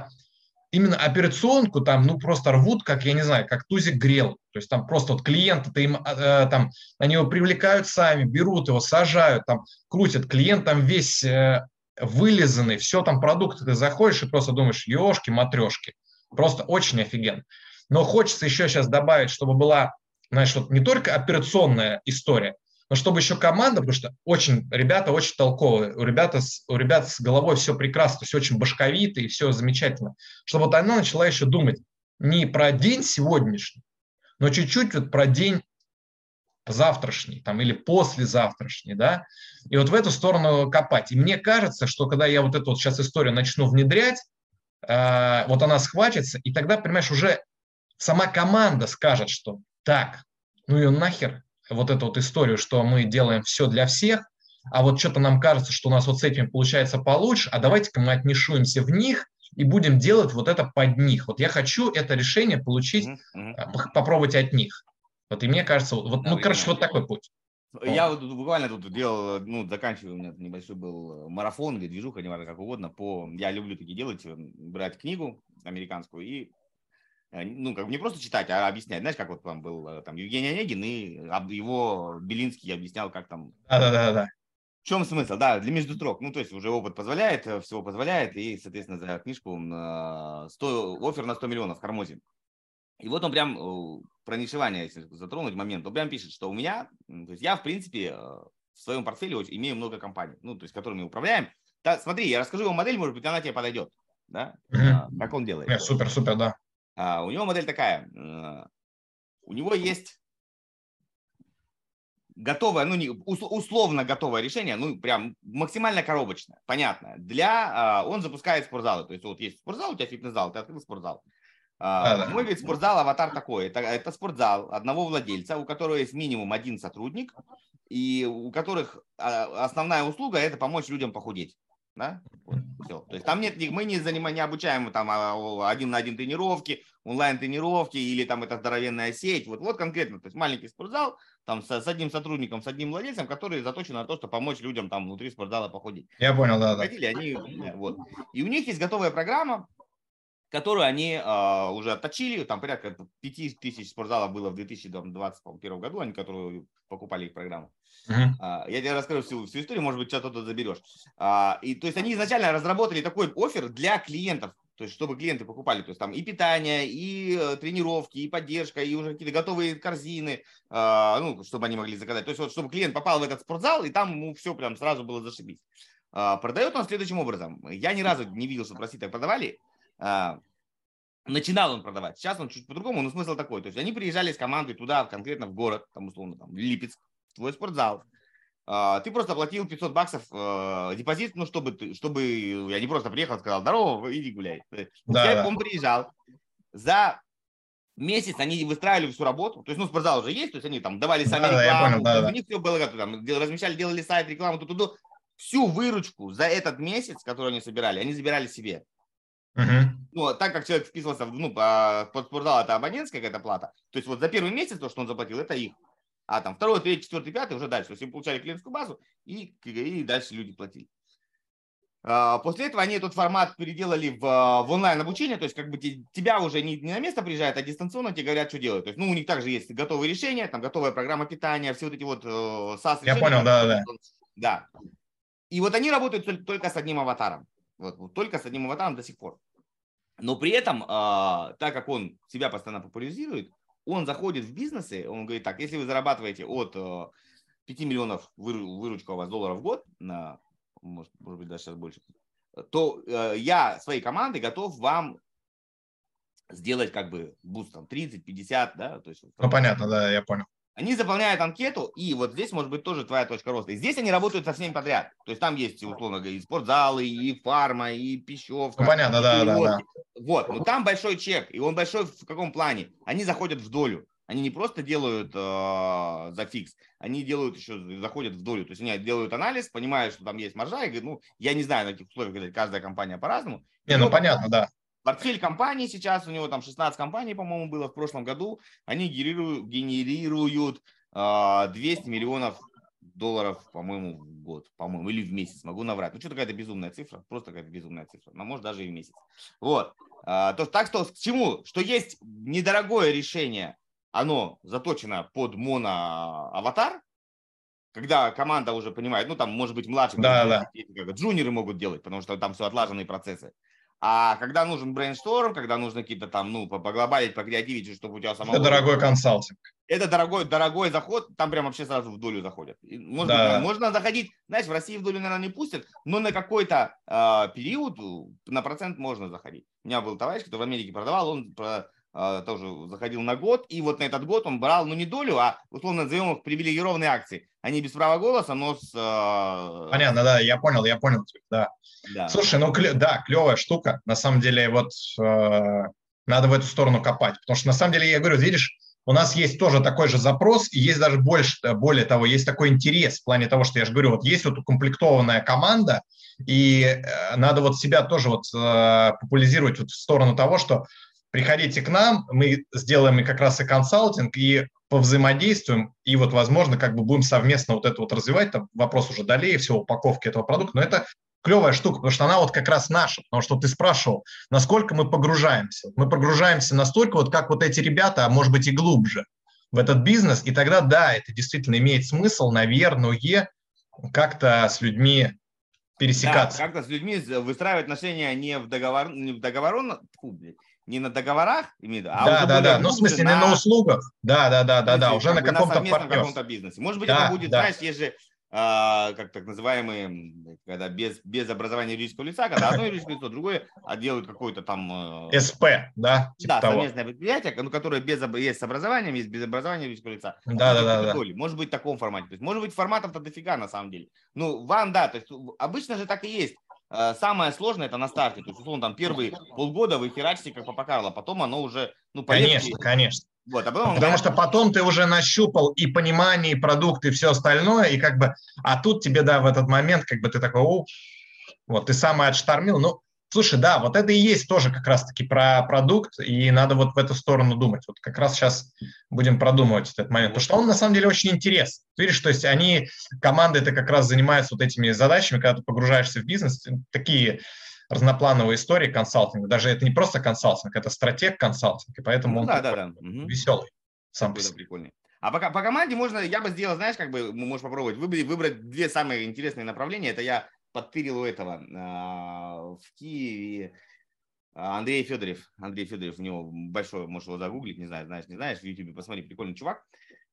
Именно операционку там, ну, просто рвут, как, я не знаю, как тузик грел. То есть там просто вот клиента-то им, э, там, они его привлекают сами, берут его, сажают, там, крутят. Клиент там весь э, вылизанный, все там продукты. Ты заходишь и просто думаешь, ешки-матрешки. Просто очень офигенно. Но хочется еще сейчас добавить, чтобы была, знаешь, вот не только операционная история, но чтобы еще команда, потому что очень, ребята очень толковые, у, ребята, у ребят с головой все прекрасно, то есть очень башковито и все замечательно. Чтобы вот она начала еще думать не про день сегодняшний, но чуть-чуть вот про день завтрашний там, или послезавтрашний, да, и вот в эту сторону копать. И мне кажется, что когда я вот эту вот сейчас историю начну внедрять, э, вот она схватится, и тогда, понимаешь, уже сама команда скажет, что так, ну ее нахер, вот эту вот историю, что мы делаем все для всех, а вот что-то нам кажется, что у нас вот с этим получается получше, а давайте-ка мы отнишуемся в них и будем делать вот это под них. Вот я хочу это решение получить, mm-hmm. попробовать от них. Вот и мне кажется, вот, ну, короче, вот такой путь. Я вот буквально тут делал, ну, заканчиваю, у меня небольшой был марафон или движуха, неважно, как угодно, по... я люблю такие делать, брать книгу американскую и ну, как бы не просто читать, а объяснять. Знаешь, как вот там был там, Евгений Онегин, и его Белинский объяснял, как там... Да-да-да. В чем смысл? Да, для между строк. Ну, то есть уже опыт позволяет, всего позволяет, и, соответственно, за книжку оффер на сто миллионов Хармозин. И вот он прям, про нишевание, если затронуть момент, он прям пишет, что у меня, то есть я, в принципе, в своем портфеле имею много компаний, ну, то есть которыми управляем. Да, смотри, я расскажу вам модель, может быть, она тебе подойдет, да? Mm-hmm. Как он делает. Yeah, супер, супер, да. Uh, у него модель такая, uh, у него есть готовое, ну, не, усл- условно готовое решение, ну, прям максимально коробочное, понятно. Для, uh, он запускает спортзалы, то есть вот есть спортзал, у тебя фитнес-зал, ты открыл спортзал. Uh, мой вид спортзал, аватар такой, это, это спортзал одного владельца, у которого есть минимум один сотрудник, и у которых uh, основная услуга – это помочь людям похудеть. Да? Все. То есть там нет, мы не занимаем, не обучаем там один на один тренировки, онлайн тренировки или там эта здоровенная сеть. Вот, вот конкретно, то есть маленький спортзал там с, с одним сотрудником, с одним владельцем, который заточен на то, чтобы помочь людям там внутри спортзала похудеть. Я понял, да, да. Они, вот. И у них есть готовая программа, которую они э, уже отточили, там порядка пять тысяч спортзалов было в две тысячи двадцать первом году, они которые покупали их программу. Uh-huh. Я тебе расскажу всю, всю историю, может быть, сейчас кто-то заберешь. И, то есть они изначально разработали такой оффер для клиентов, то есть чтобы клиенты покупали, то есть там и питание, и тренировки, и поддержка, и уже какие-то готовые корзины, ну, чтобы они могли заказать. То есть вот, чтобы клиент попал в этот спортзал, и там ему все прям сразу было зашибись. Продает он следующим образом. Я ни разу не видел, что прости, так продавали. Начинал он продавать. Сейчас он чуть по-другому, но смысл такой. То есть они приезжали с командой туда, конкретно в город, там условно, там Липецк, твой спортзал, ты просто платил пятьсот баксов депозит, ну, чтобы, ты, чтобы я не просто приехал и сказал, здорово, иди гуляй. Да, да. Он приезжал, за месяц они выстраивали всю работу, то есть, ну, спортзал уже есть, то есть они там давали сами да, рекламу, да, понял, да, у них да. все было готово, там, размещали, делали сайт, рекламу, ту-ту-ту. Всю выручку за этот месяц, который они собирали, они забирали себе. Угу. Ну, так как человек вписывался, в, ну, под спортзал это абонентская какая-то плата, то есть вот за первый месяц то, что он заплатил, это их. А там второй, третий, четвертый, пятый уже дальше. То есть им получали клиентскую базу и, и дальше люди платили. После этого они этот формат переделали в, в онлайн-обучение. То есть как бы тебя уже не, не на место приезжают, а дистанционно тебе говорят, что делать. То есть, ну, у них также есть готовые решения, там готовая программа питания, все вот эти вот SaaS-решения. Я понял, да, да. Да. И вот они работают только с одним аватаром. Вот, вот, только с одним аватаром до сих пор. Но при этом, э, так как он себя постоянно популяризирует, он заходит в бизнесы, он говорит так, если вы зарабатываете от пяти миллионов выручка у вас долларов в год, на, может, может быть, даже сейчас больше, то я своей командой готов вам сделать как бы буст там тридцать-пятьдесят, да? То есть, ну, понятно, да, я понял. Они заполняют анкету, и вот здесь может быть тоже твоя точка роста. И здесь они работают со всеми подряд. То есть там есть, условно говоря, и спортзалы, и фарма, и пищевка. Ну, понятно, и да, да, да. Вот, но там большой чек, и он большой в каком плане? Они заходят в долю. Они не просто делают э, за фикс, они делают еще, заходят в долю. То есть они делают анализ, понимают, что там есть маржа, и говорят, ну, я не знаю, на каких условиях, каждая компания по-разному. Не, ну, понятно, да. Портфель компаний сейчас, у него там шестнадцать компаний, по-моему, было в прошлом году, они генерируют, генерируют двести миллионов долларов, по-моему, в год, по-моему, или в месяц, могу наврать. Ну, что-то какая-то безумная цифра, просто какая-то безумная цифра, но может даже и в месяц. Вот, а, то, так что к чему? Что есть недорогое решение, оно заточено под моноаватар, когда команда уже понимает, ну, там, может быть, младшие, да, да. джуниоры могут делать, потому что там все отлаженные процессы. А когда нужен брейншторм, когда нужно какие-то там, ну, поглобалить, покреативить, чтобы у тебя самого... Это дорогой консалтинг. Это дорогой, дорогой заход, там прям вообще сразу в долю заходят. Можно, да. можно заходить, знаешь, в России в долю, наверное, не пустят, но на какой-то э, период на процент можно заходить. У меня был товарищ, который в Америке продавал, он э, тоже заходил на год, и вот на этот год он брал, ну, не долю, а, условно, назовем их привилегированные акции. Они без права голоса, но с... Э... Понятно, да, я понял, я понял, да. Да. Слушай, ну клё, да, клевая штука. На самом деле, вот э, надо в эту сторону копать. Потому что на самом деле, я говорю, видишь, у нас есть тоже такой же запрос, и есть даже больше, более того, есть такой интерес в плане того, что я же говорю, вот есть вот укомплектованная команда, и э, надо вот себя тоже вот э, популяризировать вот в сторону того, что приходите к нам, мы сделаем и как раз и консалтинг, и повзаимодействуем, и вот, возможно, как бы будем совместно вот это вот развивать, там вопрос уже долей, всего упаковки этого продукта, но это клевая штука, потому что она вот как раз наша, потому что ты спрашивал, насколько мы погружаемся. Мы погружаемся настолько, вот как вот эти ребята, а может быть и глубже в этот бизнес, и тогда, да, это действительно имеет смысл, наверное, как-то с людьми пересекаться. Да, как-то с людьми выстраивать отношения не в договор, не в договорон, не на договорах, имею в виду, а да, уже да, да. Ну, в смысле, на... не на услугах, да, да, да, да, да, уже на каком-то партнерстве. На каком-то бизнесе. Может быть, да, это будет, да. знаешь, есть же Uh, как так называемые, когда без, без образования юридического лица, когда одно юридическое лицо, другое делают какое-то там... Uh, СП, да? Типа да, того. Совместное предприятие, которое без, есть с образованием, есть без образования юридического лица. Да, да, да, да. Может быть, в таком формате. То есть, может быть, форматов-то дофига на самом деле. Ну, вам, да, то есть обычно же так и есть. Самое сложное это на старте. То есть, условно, там первые полгода вы херачите как Папа Карло, потом оно уже... ну Конечно, конечно. Вот, а потом... Потому что потом ты уже нащупал и понимание, и продукт, и все остальное, и как бы, а тут тебе, да, в этот момент, как бы ты такой, о, вот, ты самое отштормил, ну, слушай, да, вот это и есть тоже как раз-таки про продукт, и надо вот в эту сторону думать, вот как раз сейчас будем продумывать этот момент, потому что он на самом деле очень интересен, ты видишь, то есть они, команды-то как раз занимаются вот этими задачами, когда ты погружаешься в бизнес, такие... разноплановые истории консалтинга. Даже это не просто консалтинг, это стратег консалтинг, и поэтому ну, он да, да, да. веселый. Сам по себе. Прикольный. А пока, по команде можно, я бы сделал, знаешь, как бы, можешь попробовать, выбрать, выбрать две самые интересные направления. Это я подтырил у этого а, в Киеве Андрей Федоров. Андрей Федоров, у него большое, можешь его загуглить, не знаю, знаешь, не знаешь, в Ютубе посмотри, прикольный чувак.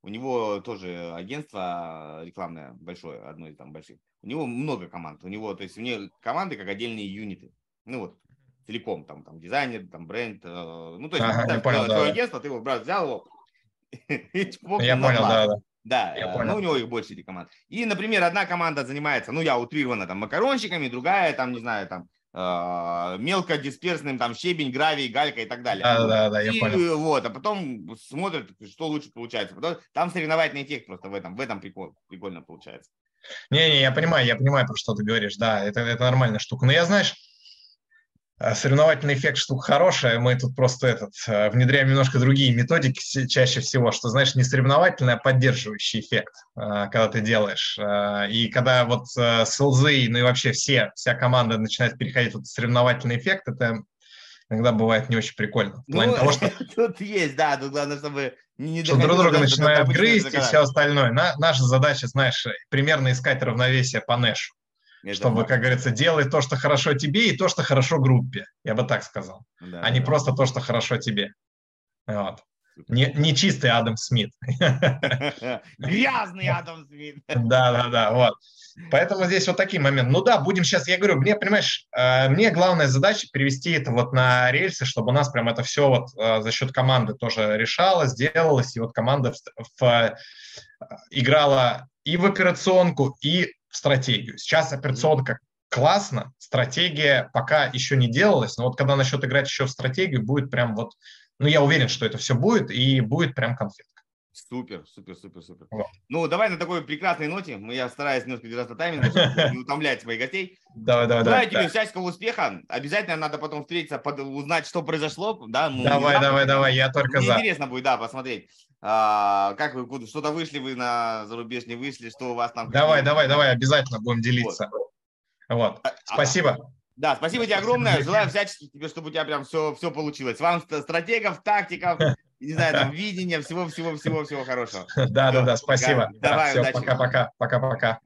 У него тоже агентство рекламное большое, одно из там больших. У него много команд. У него, то есть, у него команды как отдельные юниты. Ну вот, целиком, там, там дизайнер, там бренд. Ну, то есть, ага, ты понял, твое да, агентство, да. ты его брат взял его. Я понял, да, да. Да, я понял. Ну, у него их больше этих команд. И, например, одна команда занимается, ну, я утрированно, там, макаронщиками, другая, там, не знаю, там, мелкодисперсным, там, щебень, гравий, галька и так далее. Да, да, да, я и, понял. Вот, а потом смотрят, что лучше получается. Там соревновательный эффект просто в этом, в этом прикол, прикольно получается. Не-не, я понимаю, я понимаю, про что ты говоришь, да, это, это нормальная штука. Но я, знаешь, соревновательный эффект штука хорошая, мы тут просто этот, внедряем немножко другие методики чаще всего, что, знаешь, не соревновательный, а поддерживающий эффект, когда ты делаешь. И когда вот с эл зэ, ну и вообще все, вся команда начинает переходить в соревновательный эффект, это иногда бывает не очень прикольно. В плане ну, того, что... Тут есть, да, тут главное, чтобы... Не что друг друга начинают грызть и все остальное. На, наша задача, знаешь, примерно искать равновесие по нэшу. Это чтобы, как говорится, делай то, что хорошо тебе, и то, что хорошо группе. Я бы так сказал. Да, а да. не просто то, что хорошо тебе. Вот. Не, не чистый Адам Смит. Грязный Адам Смит. Да, да, да. Вот. Поэтому здесь вот такие моменты. Ну да, будем сейчас, я говорю, мне, понимаешь, мне главная задача перевести это вот на рельсы, чтобы у нас прям это все вот за счет команды тоже решалось, делалось, и вот команда в, играла и в операционку, и в стратегию. Сейчас операционка классно, стратегия пока еще не делалась, но вот когда насчет играть еще в стратегию, будет прям вот, ну я уверен, что это все будет, и будет прям конфетка. Супер, супер, супер, супер. Да. Ну, давай на такой прекрасной ноте. Мы, я стараюсь немножко держаться тайминг, чтобы не утомлять моих гостей. Давай, давай, давай. Тебе всяческого успеха. Обязательно надо потом встретиться, узнать, что произошло. Да? Ну, давай, давай, давай, я только за. Интересно будет, да, посмотреть. А, как вы, что-то вышли вы на зарубеж, не вышли, что у вас там... Давай, давай, давай, обязательно будем делиться. Вот, вот. А, спасибо. Да, спасибо тебе огромное. Спасибо. Желаю всячески тебе, чтобы у тебя прям все, все получилось. Вам стратегов, тактиков, не знаю, там, видения, всего-всего-всего-всего хорошего. Да-да-да, спасибо. Давай, удачи. Пока-пока, пока-пока.